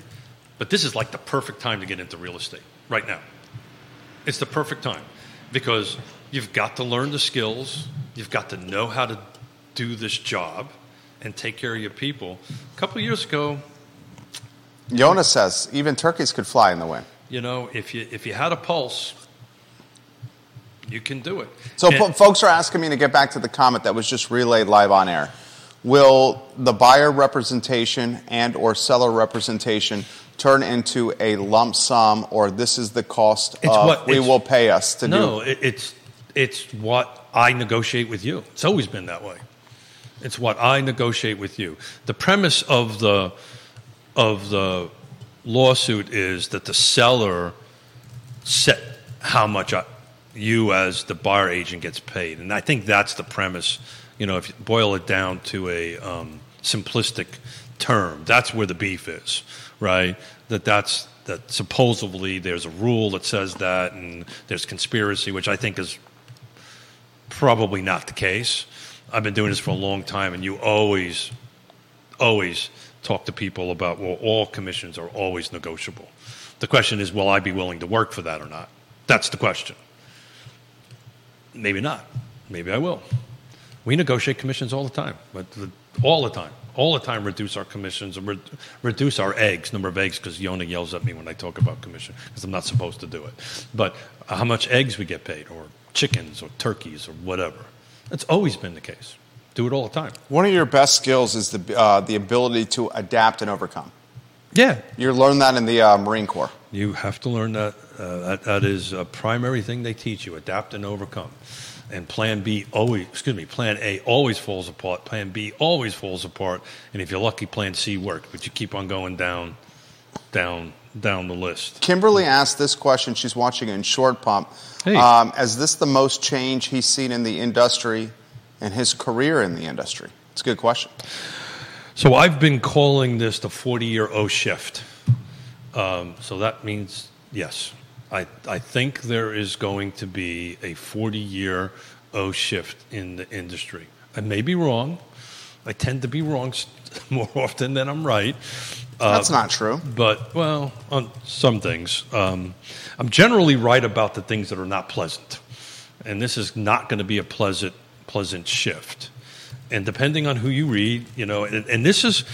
but this is like the perfect time to get into real estate right now. It's the perfect time because you've got to learn the skills. You've got to know how to do this job and take care of your people. A couple of years ago, Jonas says even turkeys could fly in the wind. You know, if you had a pulse, you can do it. So folks are asking me to get back to the comment that was just relayed live on air. Will the buyer representation and or seller representation turn into a lump sum, or this is the cost will pay us to do? No, it's what I negotiate with you. It's always been that way. It's what I negotiate with you. The premise of the lawsuit is that the seller set how much you as the buyer agent gets paid, and I think that's the premise. You know, if you boil it down to a simplistic term, that's where the beef is, right? That supposedly there's a rule that says that, and there's conspiracy, which I think is probably not the case. I've been doing this for a long time, and you always talk to people about, well, all commissions are always negotiable. The question is, will I be willing to work for that or not? That's the question. Maybe not. Maybe I will. We negotiate commissions all the time, reduce our commissions and reduce our number of eggs, because Yona yells at me when I talk about commission, because I'm not supposed to do it. But how much eggs we get paid, or chickens, or turkeys, or whatever. That's always been the case. Do it all the time. One of your best skills is the ability to adapt and overcome. Yeah. You learn that in the Marine Corps. You have to learn that. That is a primary thing they teach you, adapt and overcome. And Plan A always falls apart. Plan B always falls apart. And if you're lucky, Plan C worked. But you keep on going down the list. Kimberly asked this question. She's watching in Short Pump. Hey. Is this the most change he's seen in the industry and his career in the industry? It's a good question. So I've been calling this the 40-year O shift. So that means, yes. I think there is going to be a 40-year O shift in the industry. I may be wrong. I tend to be wrong more often than I'm right. That's not true. But, well, on some things. I'm generally right about the things that are not pleasant. And this is not going to be a pleasant shift. And depending on who you read, you know, and this is...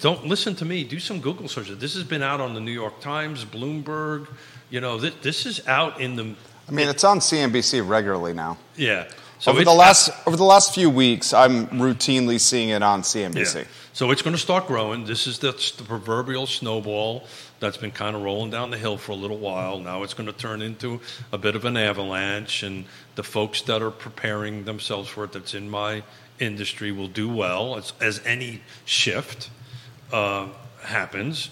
Don't listen to me. Do some Google searches. This has been out on the New York Times, Bloomberg. You know, this is out in the... I mean, it's on CNBC regularly now. Yeah. So over the last few weeks, I'm routinely seeing it on CNBC. Yeah. So it's going to start growing. This is the proverbial snowball that's been kind of rolling down the hill for a little while. Now it's going to turn into a bit of an avalanche, and the folks that are preparing themselves for it, that's in my industry, will do well as any shift happens.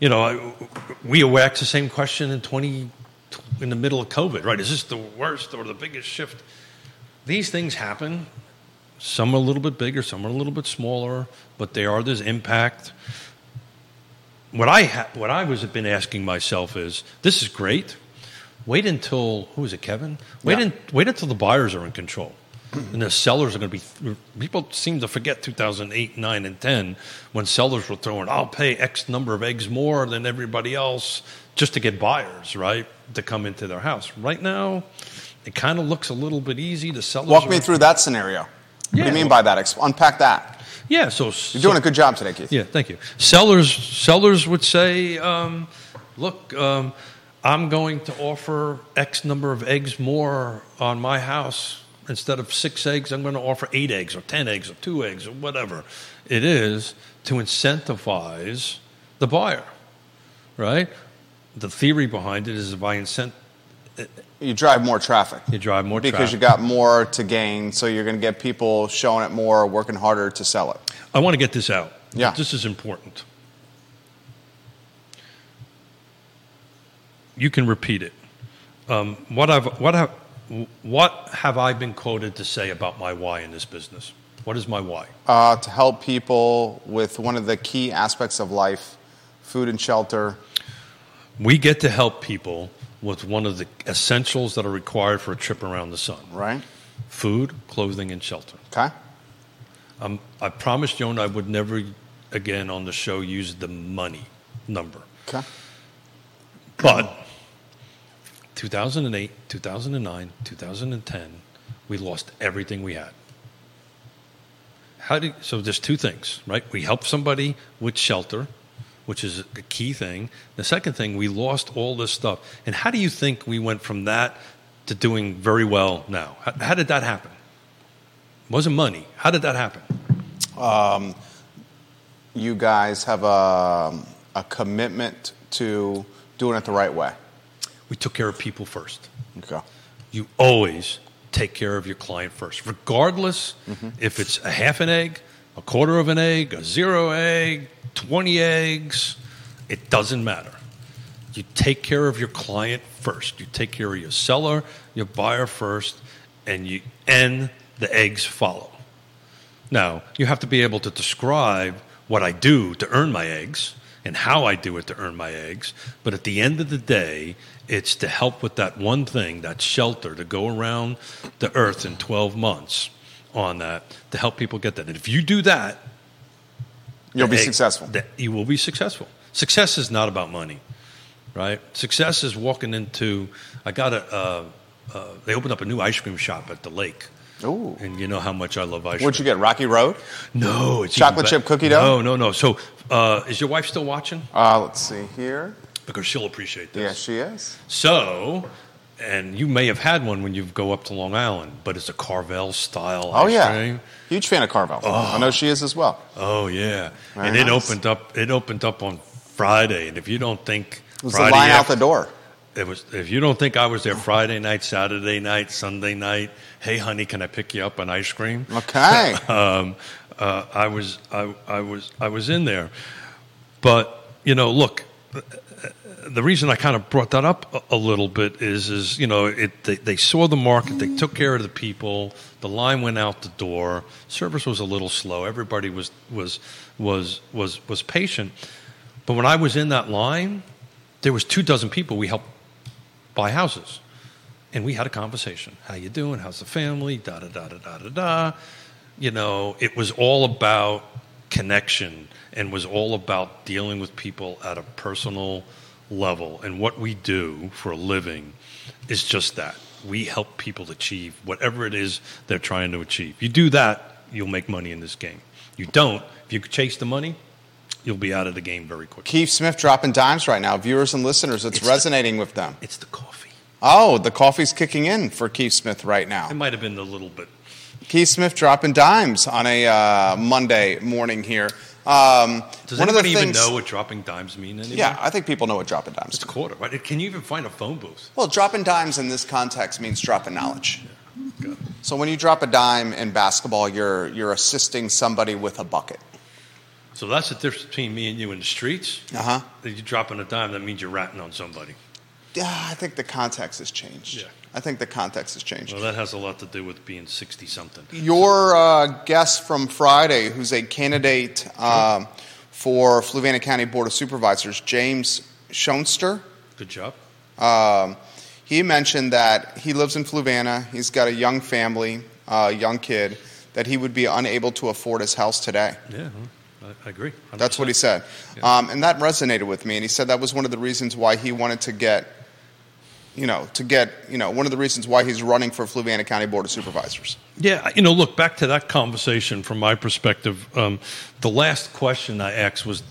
You know, we were asked the same question in the middle of COVID, right? Is this the worst or the biggest shift? These things happen. Some are a little bit bigger, some are a little bit smaller, but they are this impact. What I was asking myself is, this is great. Wait until, who is it, Kevin? Wait until the buyers are in control. And the sellers are going to be, people seem to forget 2008, 9, and 10 when sellers were throwing, I'll pay X number of eggs more than everybody else just to get buyers, right, to come into their house. Right now, it kind of looks a little bit easy. The sellers walk me through that scenario. Yeah. What do you mean by that? Unpack that. Yeah. So you're doing a good job today, Keith. Yeah, thank you. Sellers would say, look, I'm going to offer X number of eggs more on my house. Instead of 6 eggs, I'm going to offer 8 eggs or 10 eggs or 2 eggs or whatever it is to incentivize the buyer, right? The theory behind it is if I incent... You drive more traffic. Because you got more to gain, so you're going to get people showing it more, working harder to sell it. I want to get this out. Yeah. This is important. You can repeat it. What have I been quoted to say about my why in this business? What is my why? To help people with one of the key aspects of life, food and shelter. We get to help people with one of the essentials that are required for a trip around the sun. Right. Food, clothing, and shelter. Okay. I promised Joan I would never again on the show use the money number. Okay. But... 2008, 2009, 2010, we lost everything we had. So there's two things, right? We helped somebody with shelter, which is a key thing. The second thing, we lost all this stuff. And how do you think we went from that to doing very well now? How did that happen? It wasn't money. How did that happen? You guys have a commitment to doing it the right way. We took care of people first. Okay. You always take care of your client first, regardless if it's a half an egg, a quarter of an egg, a 0 egg, 20 eggs. It doesn't matter. You take care of your client first. You take care of your seller, your buyer first, and the eggs follow. Now, you have to be able to describe what I do to earn my eggs and how I do it to earn my eggs, but at the end of the day, it's to help with that one thing, that shelter, to go around the earth in 12 months on that, to help people get that. And if you do that... You'll be successful. You will be successful. Success is not about money, right? Success is walking into... They opened up a new ice cream shop at the lake. Ooh. And you know how much I love ice cream. What'd you get, Rocky Road? No. It's chocolate chip cookie dough? No. So is your wife still watching? Let's see here. Because she'll appreciate this. Yes, she is. So, and you may have had one when you go up to Long Island, but it's a Carvel-style ice cream. Huge fan of Carvel. Oh. I know she is as well. Oh, yeah. Very and nice. It opened up on Friday, and if you don't think... It was Friday the line out the door. If you don't think I was there Friday night, Saturday night, Sunday night, hey, honey, can I pick you up an ice cream? Okay. I was in there. But, you know, look... The reason I kind of brought that up a little bit is you know, they saw the market, they took care of the people, the line went out the door, service was a little slow, everybody was patient. But when I was in that line, there was 24 people we helped buy houses, and we had a conversation: how you doing? How's the family? Da da da da da da da. You know, it was all about connection and was all about dealing with people at a personal level. And what we do for a living is just that. We help people achieve whatever it is they're trying to achieve. You do that, you'll make money in this game. You don't. If you chase the money, you'll be out of the game very quickly. Keith Smith dropping dimes right now. Viewers and listeners, it's resonating with them. It's the coffee. Oh, the coffee's kicking in for Keith Smith right now. It might have been a little bit. Keith Smith dropping dimes on a Monday morning here. Does anybody even know what dropping dimes mean anymore? Yeah, I think people know what dropping dimes mean. It's a quarter, right? Can you even find a phone booth? Well, dropping dimes in this context means dropping knowledge. Yeah. So when you drop a dime in basketball, you're assisting somebody with a bucket. So that's the difference between me and you in the streets? Uh-huh. If you're dropping a dime, that means you're ratting on somebody. I think the context has changed. Yeah. I think the context has changed. Well, that has a lot to do with being 60-something. Your guest from Friday, who's a candidate for Fluvanna County Board of Supervisors, James Schoenster. Good job. He mentioned that he lives in Fluvanna. He's got a young family, young kid, that he would be unable to afford his house today. Yeah, I agree. 100%. That's what he said. Yeah. And that resonated with me. And he said that was one of the reasons why he wanted to get... one of the reasons why he's running for Fluvanna County Board of Supervisors. Yeah, look, back to that conversation from my perspective, the last question I asked was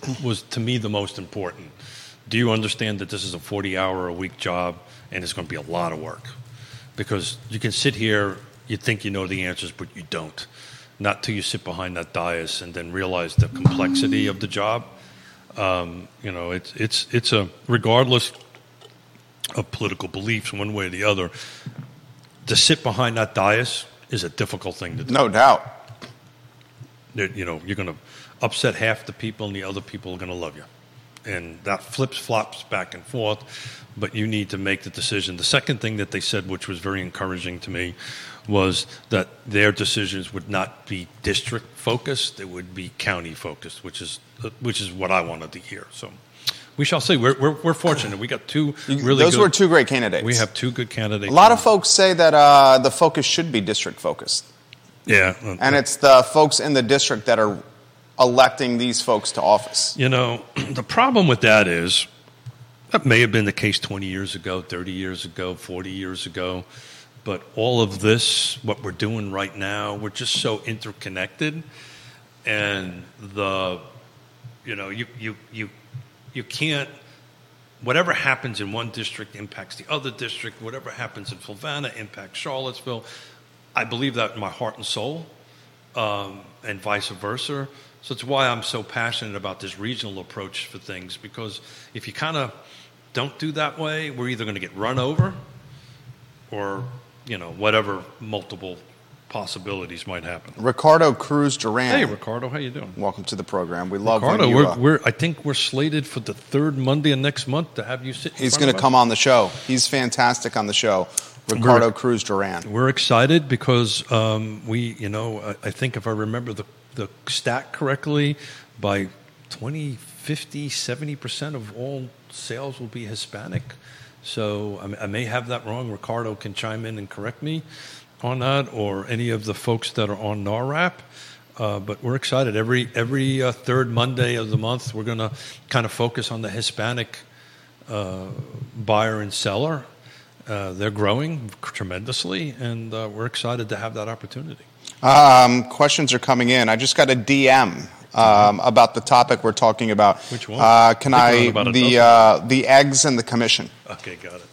to me the most important. Do you understand that this is a 40-hour-a-week job and it's going to be a lot of work? Because you can sit here, you think you know the answers, but you don't. Not till you sit behind that dais and then realize the complexity of the job. It's a regardless of political beliefs one way or the other, to sit behind that dais is a difficult thing to do. No doubt. You're going to upset half the people and the other people are going to love you. And that flips-flops back and forth, but you need to make the decision. The second thing that they said, which was very encouraging to me, was that their decisions would not be district-focused, they would be county-focused, which is what I wanted to hear, so... We shall see. We're fortunate. We got two really. Those were two great candidates. We have two good candidates. A lot of folks say that the focus should be district focused. Yeah, and it's the folks in the district that are electing these folks to office. The problem with that is that may have been the case 20 years ago, 30 years ago, 40 years ago, but all of this, what we're doing right now, we're just so interconnected, and you can't, whatever happens in one district impacts the other district, whatever happens in Fluvanna impacts Charlottesville. I believe that in my heart and soul, and vice versa. So it's why I'm so passionate about this regional approach for things, because if you kind of don't do that way, we're either going to get run over or, whatever multiple possibilities might happen. Ricardo Cruz Duran. Hey, Ricardo, how you doing? Welcome to the program. We love Ricardo. I think we're slated for the third Monday of next month to have you sit. He's going to come on the show. He's fantastic on the show. Ricardo Cruz Duran. We're excited because I think if I remember the stat correctly, by 50, 70% of all sales will be Hispanic. So I may have that wrong. Ricardo can chime in and correct me on that, or any of the folks that are on NARAP, but we're excited. Every third Monday of the month, we're going to kind of focus on the Hispanic buyer and seller. They're growing tremendously, and we're excited to have that opportunity. Questions are coming in. I just got a DM about the topic we're talking about. Which one? The eggs and the commission. Okay, got it.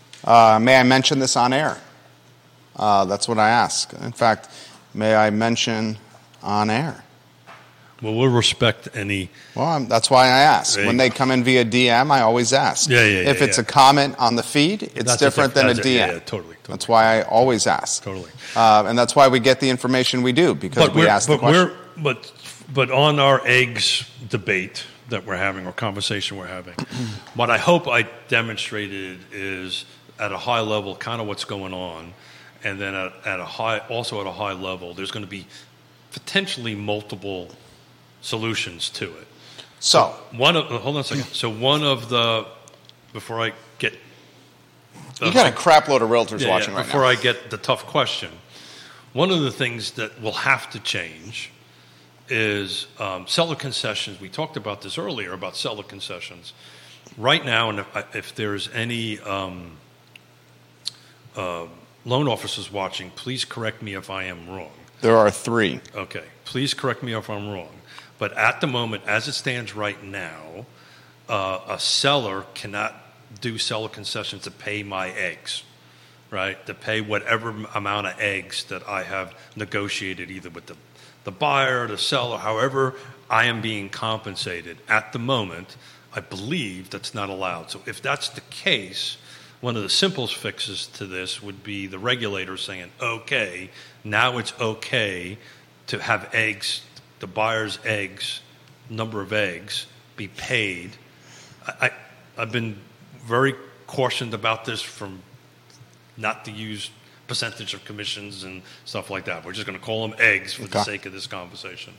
May I mention this on air? That's what I ask. In fact, may I mention on air? Well, we'll respect any... Well, that's why I ask. When they come in via DM, I always ask. Yeah. If it's a comment on the feed, it's different than a DM. Yeah, totally. That's why I always ask. Totally. And that's why we get the information we do, because we ask the question. But on our eggs debate that we're having, or conversation we're having, what I hope I demonstrated is, at a high level, kind of what's going on. And then at a high level, there's going to be potentially multiple solutions to it. So hold on a second. So before I get, you got a crap load of realtors watching right now. Before I get the tough question, one of the things that will have to change is seller concessions. We talked about this earlier about seller concessions. Right now, and if there's any loan officers watching, please correct me if I am wrong. There are three. Okay. Please correct me if I'm wrong. But at the moment, as it stands right now, a seller cannot do seller concessions to pay my eggs, right? To pay whatever amount of eggs that I have negotiated either with the buyer, the seller, however I am being compensated. At the moment, I believe that's not allowed. So if that's the case... One of the simplest fixes to this would be the regulator saying, okay, now it's okay to have eggs, the buyer's eggs, number of eggs, be paid. I've been very cautioned about this from not to use percentage of commissions and stuff like that. We're just going to call them eggs for the sake of this conversation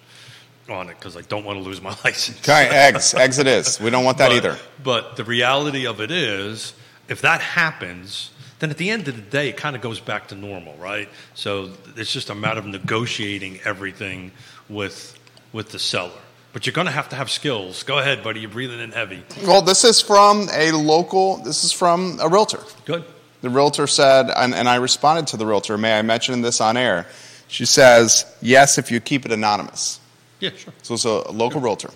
on it, because I don't want to lose my license. Okay, eggs. Eggs it is. We don't want that either. But the reality of it is, if that happens, then at the end of the day, it kind of goes back to normal, right? So it's just a matter of negotiating everything with the seller. But you're going to have skills. Go ahead, buddy. You're breathing in heavy. Well, this is from a realtor. Good. The realtor said, and I responded to the realtor, may I mention this on air? She says, yes, if you keep it anonymous. Yeah, sure. So it's a local realtor.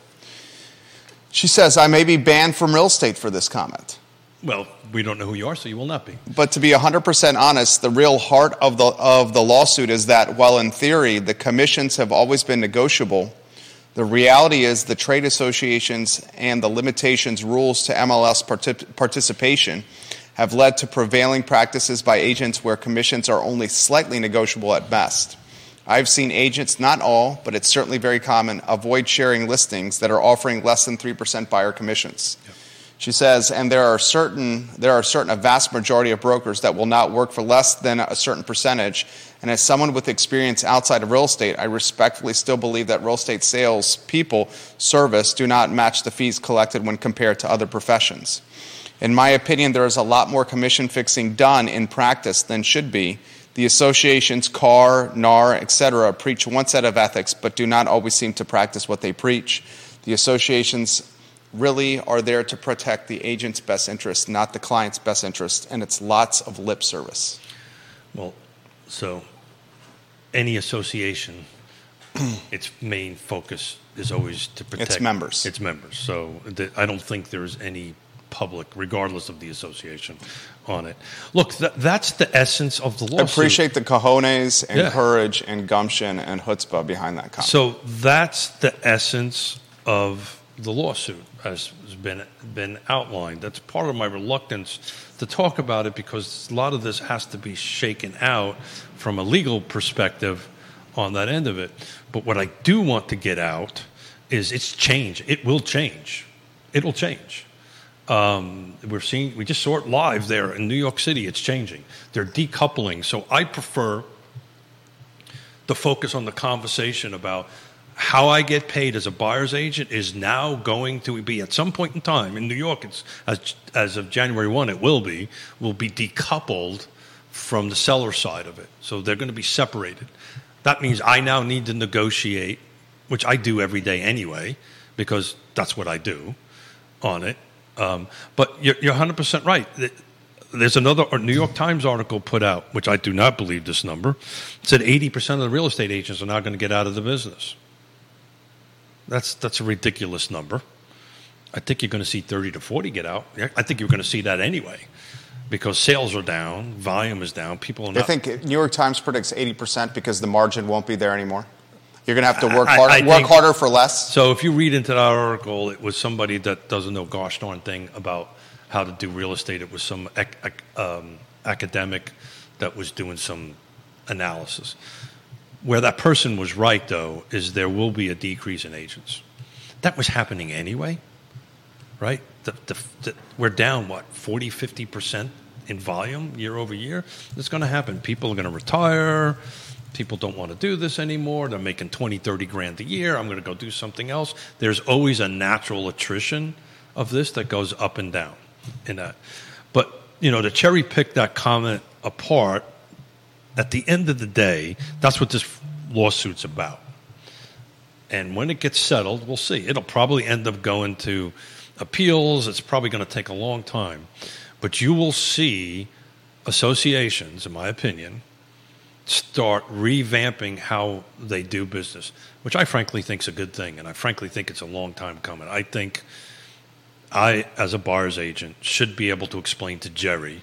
She says, I may be banned from real estate for this comment. Well, we don't know who you are, so you will not be. But to be 100% honest, the real heart of the lawsuit is that while in theory the commissions have always been negotiable, the reality is the trade associations and the limitations rules to MLS participation have led to prevailing practices by agents where commissions are only slightly negotiable at best. I've seen agents, not all, but it's certainly very common, avoid sharing listings that are offering less than 3% buyer commissions. Yep. She says, and there are a vast majority of brokers that will not work for less than a certain percentage. And as someone with experience outside of real estate, I respectfully still believe that real estate sales people service do not match the fees collected when compared to other professions. In my opinion, there is a lot more commission fixing done in practice than should be. The associations, CAR, NAR, etc., preach one set of ethics, but do not always seem to practice what they preach. The associations really are there to protect the agent's best interest, not the client's best interest, and it's lots of lip service. Well, so any association, its main focus is always to protect its members. So I don't think there is any public, regardless of the association, on it. Look, that's the essence of the lawsuit. I appreciate the cojones and courage and gumption and chutzpah behind that comment. So that's the essence of the lawsuit, as has been outlined. That's part of my reluctance to talk about it, because a lot of this has to be shaken out from a legal perspective on that end of it. But what I do want to get out is it's change. It will change. It'll change. We just saw it live there in New York City. It's changing. They're decoupling. So I prefer the focus on the conversation about how I get paid as a buyer's agent is now going to be, at some point in time in New York, it's as of January 1, it will be decoupled from the seller side of it. So they're going to be separated. That means I now need to negotiate, which I do every day anyway, because that's what I do on it. But you're 100% right. There's another New York Times article put out, which I do not believe this number. It said 80% of the real estate agents are now going to get out of the business. That's a ridiculous number. I think you're going to see 30 to 40 get out. I think you're going to see that anyway, because sales are down, volume is down, people are not. I think New York Times predicts 80% because the margin won't be there anymore. You're going to have to work harder for less. So if you read into that article, it was somebody that doesn't know gosh darn thing about how to do real estate. It was some academic that was doing some analysis. Where that person was right, though, is there will be a decrease in agents. That was happening anyway, right? We're down, 40, 50% in volume year over year? It's going to happen. People are going to retire. People don't want to do this anymore. They're making 20, 30 grand a year. I'm going to go do something else. There's always a natural attrition of this that goes up and down in that. But, to cherry pick that comment apart, at the end of the day, that's what this lawsuit's about. And when it gets settled, we'll see. It'll probably end up going to appeals. It's probably going to take a long time. But you will see associations, in my opinion, start revamping how they do business, which I frankly think is a good thing, and I frankly think it's a long time coming. I think I, as a buyer's agent, should be able to explain to Jerry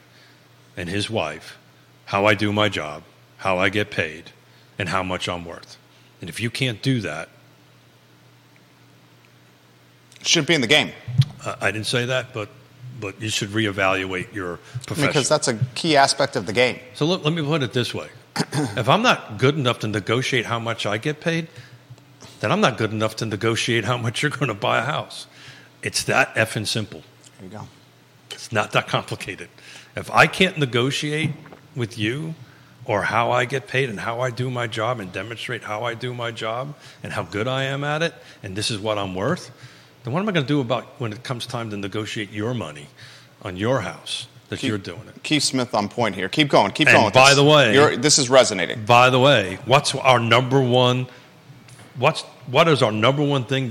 and his wife how I do my job, how I get paid, and how much I'm worth. And if you can't do that... Should be in the game. I didn't say that, but you should reevaluate your profession. Because that's a key aspect of the game. So let me put it this way. If I'm not good enough to negotiate how much I get paid, then I'm not good enough to negotiate how much you're going to buy a house. It's that effing simple. There you go. It's not that complicated. If I can't negotiate with you or how I get paid and how I do my job and demonstrate how I do my job and how good I am at it and this is what I'm worth, then what am I going to do about when it comes time to negotiate your money on your house that you're doing it? Keith Smith on point here. Keep going. Keep going. By the way, this is resonating. By the way, what is our number one thing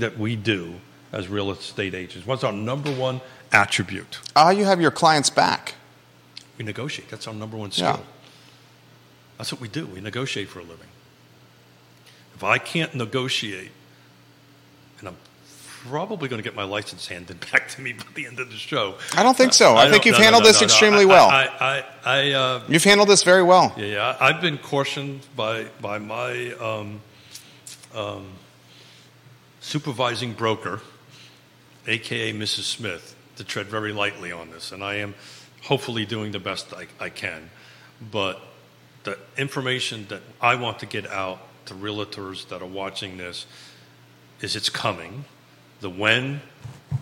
that we do as real estate agents? What's our number one attribute? You have your clients' back. We negotiate. That's our number one skill. Yeah. That's what we do. We negotiate for a living. If I can't negotiate, and I'm probably going to get my license handed back to me by the end of the show. I don't think so. I think you've handled this extremely well. You've handled this very well. Yeah. I've been cautioned by my supervising broker, a.k.a. Mrs. Smith, to tread very lightly on this, and I am hopefully doing the best I can. But the information that I want to get out to realtors that are watching this is it's coming. The when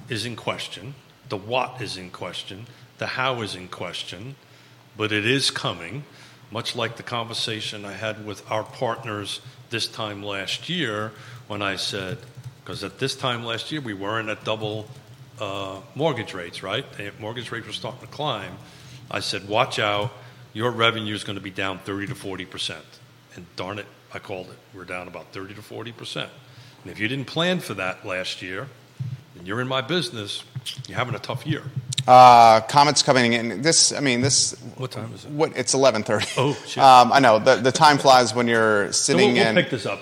is in question. The what is in question. The how is in question. But it is coming, much like the conversation I had with our partners this time last year when I said, because at this time last year we weren't at double mortgage rates, right? Mortgage rates were starting to climb. I said, watch out. Your revenue is going to be down 30 to 40%. And darn it, I called it. We're down about 30 to 40%. And if you didn't plan for that last year, and you're in my business, you're having a tough year. Comments coming in. What time is it? It's 11:30. Oh, shit. I know. The time flies when you're sitting in. So we'll pick this up.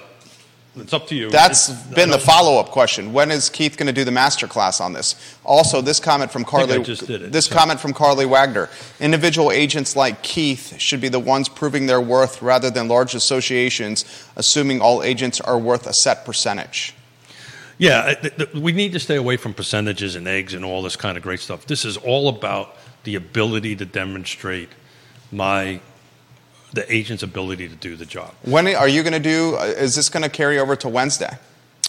It's up to you. That's been the follow-up question. When is Keith going to do the master class on this? Also, this comment from Carly. I think I just did it. Comment from Carly Wagner. Individual agents like Keith should be the ones proving their worth rather than large associations, assuming all agents are worth a set percentage. Yeah, we need to stay away from percentages and eggs and all this kind of great stuff. This is all about the ability to demonstrate the agent's ability to do the job. When are you going to do? Is this going to carry over to Wednesday?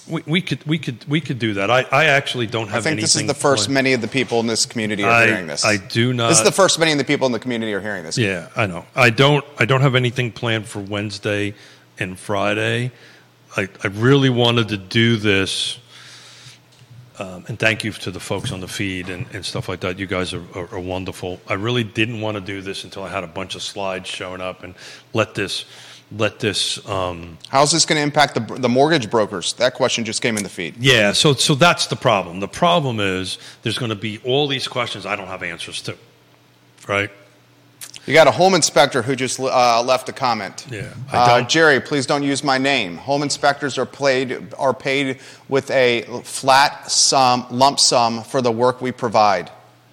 We could do that. I actually don't have. I think this is the first many of the people in this community are hearing this. I do not. This is the first many of the people in the community are hearing this. Yeah, I know. I don't have anything planned for Wednesday and Friday. I really wanted to do this. And thank you to the folks on the feed and stuff like that. You guys are wonderful. I really didn't want to do this until I had a bunch of slides showing up and let this. How's this going to impact the mortgage brokers? That question just came in the feed. Yeah, so that's the problem. The problem is there's going to be all these questions I don't have answers to, right? You got a home inspector who just left a comment. Yeah, Jerry, please don't use my name. Home inspectors are paid with a flat sum, lump sum for the work we provide.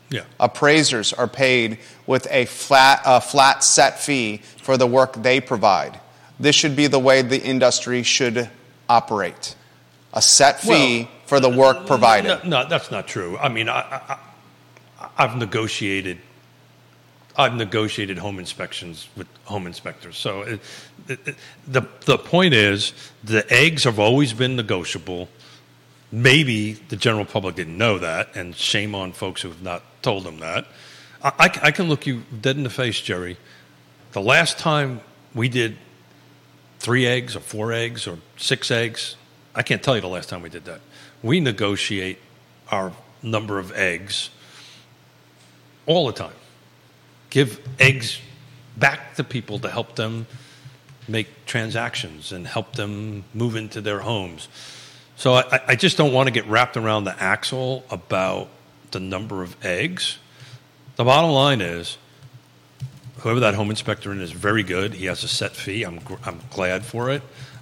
Yeah. Appraisers are paid with a flat set fee for the work they provide. This should be the way the industry should operate. A set fee for the work provided. No, that's not true. I mean, I've negotiated. I've negotiated home inspections with home inspectors. So the point is the eggs have always been negotiable. Maybe the general public didn't know that, and shame on folks who have not told them that. I can look you dead in the face, Jerry. The last time we did 3 eggs or 4 eggs or 6 eggs, I can't tell you the last time we did that. We negotiate our number of eggs all the time. Give eggs back to people to help them make transactions and help them move into their homes. So I just don't want to get wrapped around the axle about the number of eggs. The bottom line is, whoever that home inspector is very good. He has a set fee. I'm glad for it.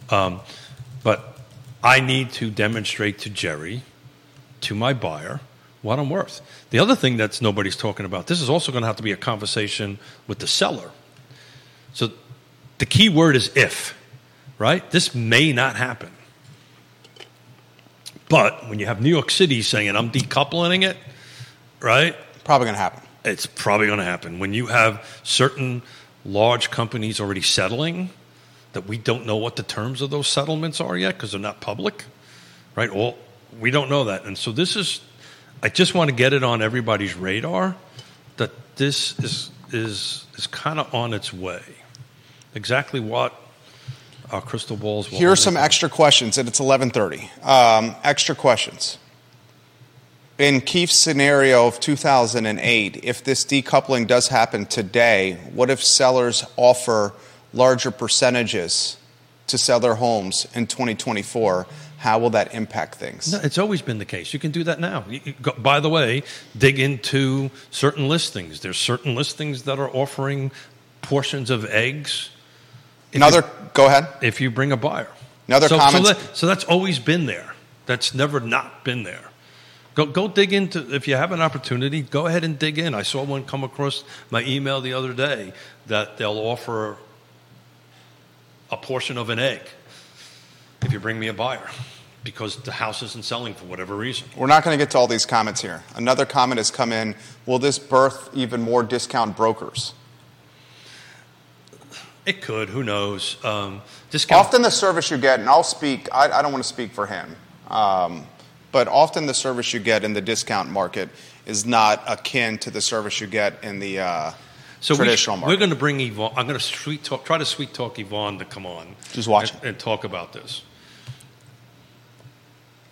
But I need to demonstrate to Jerry, to my buyer, what I'm worth. The other thing that's nobody's talking about, this is also going to have to be a conversation with the seller. So the key word is if, right? This may not happen. But when you have New York City saying, I'm decoupling it, right? Probably going to happen. It's probably going to happen. When you have certain large companies already settling that we don't know what the terms of those settlements are yet because they're not public, right? Well, we don't know that. And so I just want to get it on everybody's radar this is kind of on its way. Exactly what our crystal balls will. Here are some extra questions, and it's 11:30. Extra questions. In Keith's scenario of 2008, if this decoupling does happen today, what if sellers offer larger percentages to sell their homes in 2024? How will that impact things? No, it's always been the case. You can do that now. By the way, dig into certain listings. There's certain listings that are offering portions of eggs. Go ahead. If you bring a buyer. Another comment. So that's always been there. That's never not been there. Go dig into, if you have an opportunity, go ahead and dig in. I saw one come across my email the other day that they'll offer a portion of an egg if you bring me a buyer because the house isn't selling for whatever reason. We're not going to get to all these comments here. Another comment has come in, will this birth even more discount brokers? It could, who knows. Often the service you get, and I don't want to speak for him, but often the service you get in the discount market is not akin to the service you get in the traditional market. We're going to bring Yvonne. I'm going to try to sweet talk Yvonne to come on. She's watching. And talk about this.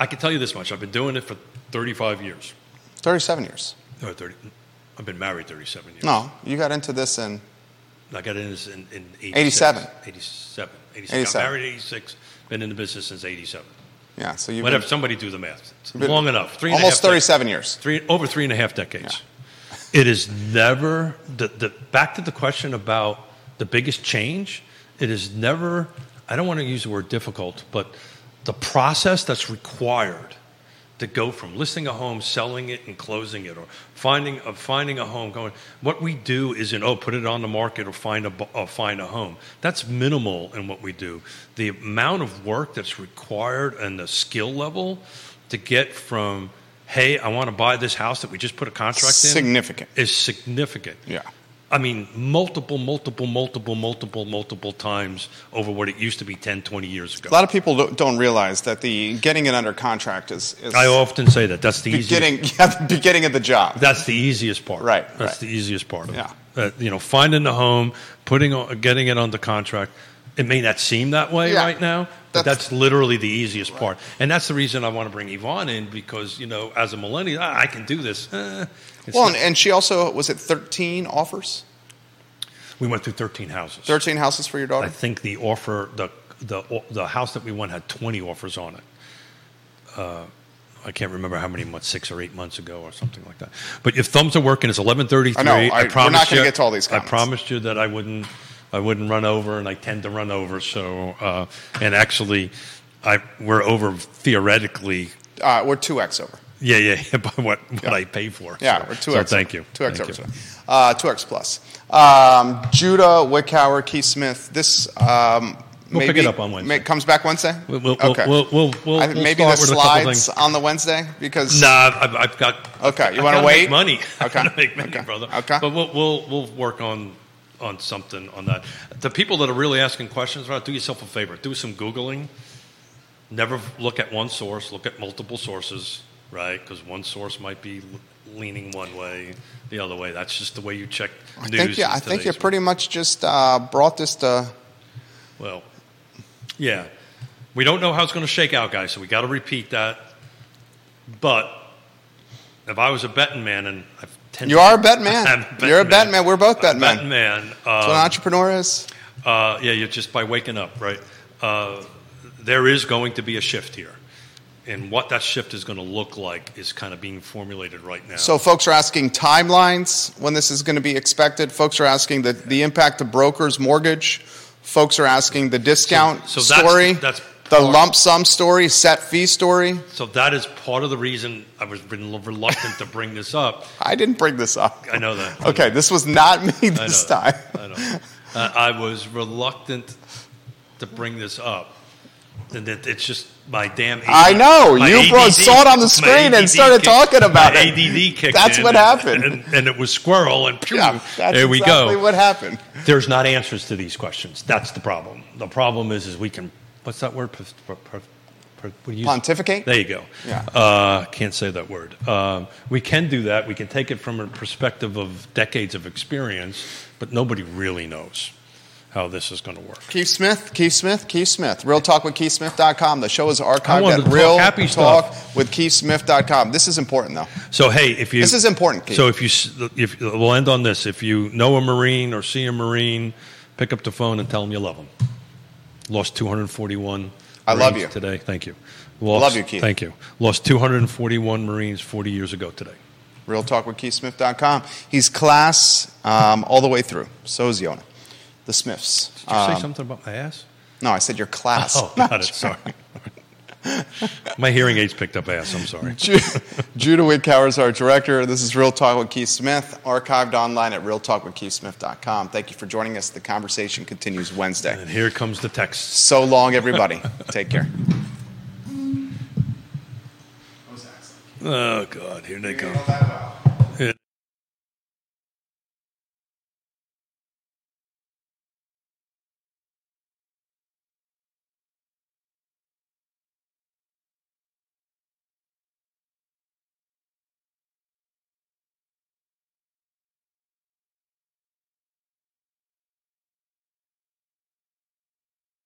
I can tell you this much. I've been doing it for 35 years. 37 years. No, I've been married 37 years. No, you got into this in... I got into this in 87. I got married in 86. Been in the business since 87. Yeah, so you've whatever, somebody do the math. It's long enough. Almost 37 years. Over 3.5 decades. Yeah. It is never, back to the question about the biggest change, it is never, I don't want to use the word difficult, but the process that's required to go from listing a home, selling it, and closing it, or finding a home. What we do isn't, put it on the market or find a home. That's minimal in what we do. The amount of work that's required and the skill level to get from, hey, I want to buy this house that we just put a contract in. Is significant. Yeah. I mean, multiple times over what it used to be 10, 20 years ago. A lot of people don't realize that the getting it under contract is I often say that. That's the easiest. The beginning of the job. That's the easiest part. Right. That's the easiest part of it. Finding the home, getting it under contract. It may not seem that way right now, but that's literally the easiest part. And that's the reason I want to bring Yvonne in because, as a millennial, I can do this. And she also, was it 13 offers? We went through 13 houses. 13 houses for your daughter? I think the offer, the house that we won had 20 offers on it. I can't remember how many months, 6 or 8 months ago or something like that. But if thumbs are working, it's 11:33. I know, we're not going to get to all these comments. I promised you that I wouldn't run over, and I tend to run over. So, and actually, we're over theoretically. We're 2x over. Yeah, by what I pay for. Yeah, so, we're 2x. So thank you. 2x over. 2x plus. Judah, Wickhauer, Keith Smith. This we'll pick it up on Wednesday. Comes back Wednesday? Okay. We'll maybe the slides on the Wednesday? Because I've got... Okay, you want to wait? Money. Okay. I got to make money, brother. Okay. But we'll work on something on that. The people that are really asking questions about it, do yourself a favor. Do some Googling. Never look at one source. Look at multiple sources, right? Because one source might be leaning one way, the other way. That's just the way you check news. I think you're pretty much just brought this to... Well, yeah. We don't know how it's going to shake out, guys, so we got to repeat that. But if I was a betting man and... You are a bet man. You're a bet man. We're both bet men. That's what an entrepreneur is. You're just by waking up, right? There is going to be a shift here. And what that shift is going to look like is kind of being formulated right now. So folks are asking timelines when this is going to be expected. Folks are asking the impact of brokers' mortgage. Folks are asking the discount story. The lump sum story, set fee story. So that is part of the reason I was reluctant to bring this up. I didn't bring this up. I know that. Okay, this was not me this time. I know. I was reluctant to bring this up. And it's just my damn ADD. I know. You saw it on the screen and started talking about it. ADD kicked in. That's what happened. And it was squirrel and pew. Yeah, there we go. That's exactly what happened. There's not answers to these questions. That's the problem. The problem is we can... What's that word? Pontificate? There you go. Yeah. Can't say that word. We can do that. We can take it from a perspective of decades of experience, but nobody really knows how this is going to work. Keith Smith. RealTalkWithKeithSmith.com. The show is archived at RealTalkWithKeithSmith.com. This is important, though. So, hey, if you... This is important, Keith. So, if we'll end on this. If you know a Marine or see a Marine, pick up the phone and tell them you love them. Lost 241 I Marines love you. Today. Thank you. I love you, Keith. Thank you. Lost 241 Marines 40 years ago today. RealTalkWithKeithSmith.com. He's class all the way through. So is Yona. The Smiths. Did you say something about my ass? No, I said your class. Oh, got it. Sorry. My hearing aids picked up ass. I'm sorry. Judah Witkauer is our director. This is Real Talk with Keith Smith, archived online at realtalkwithkeithsmith.com. Thank you for joining us. The conversation continues Wednesday. And here comes the text. So long, everybody. Take care. Oh, God. Here they come.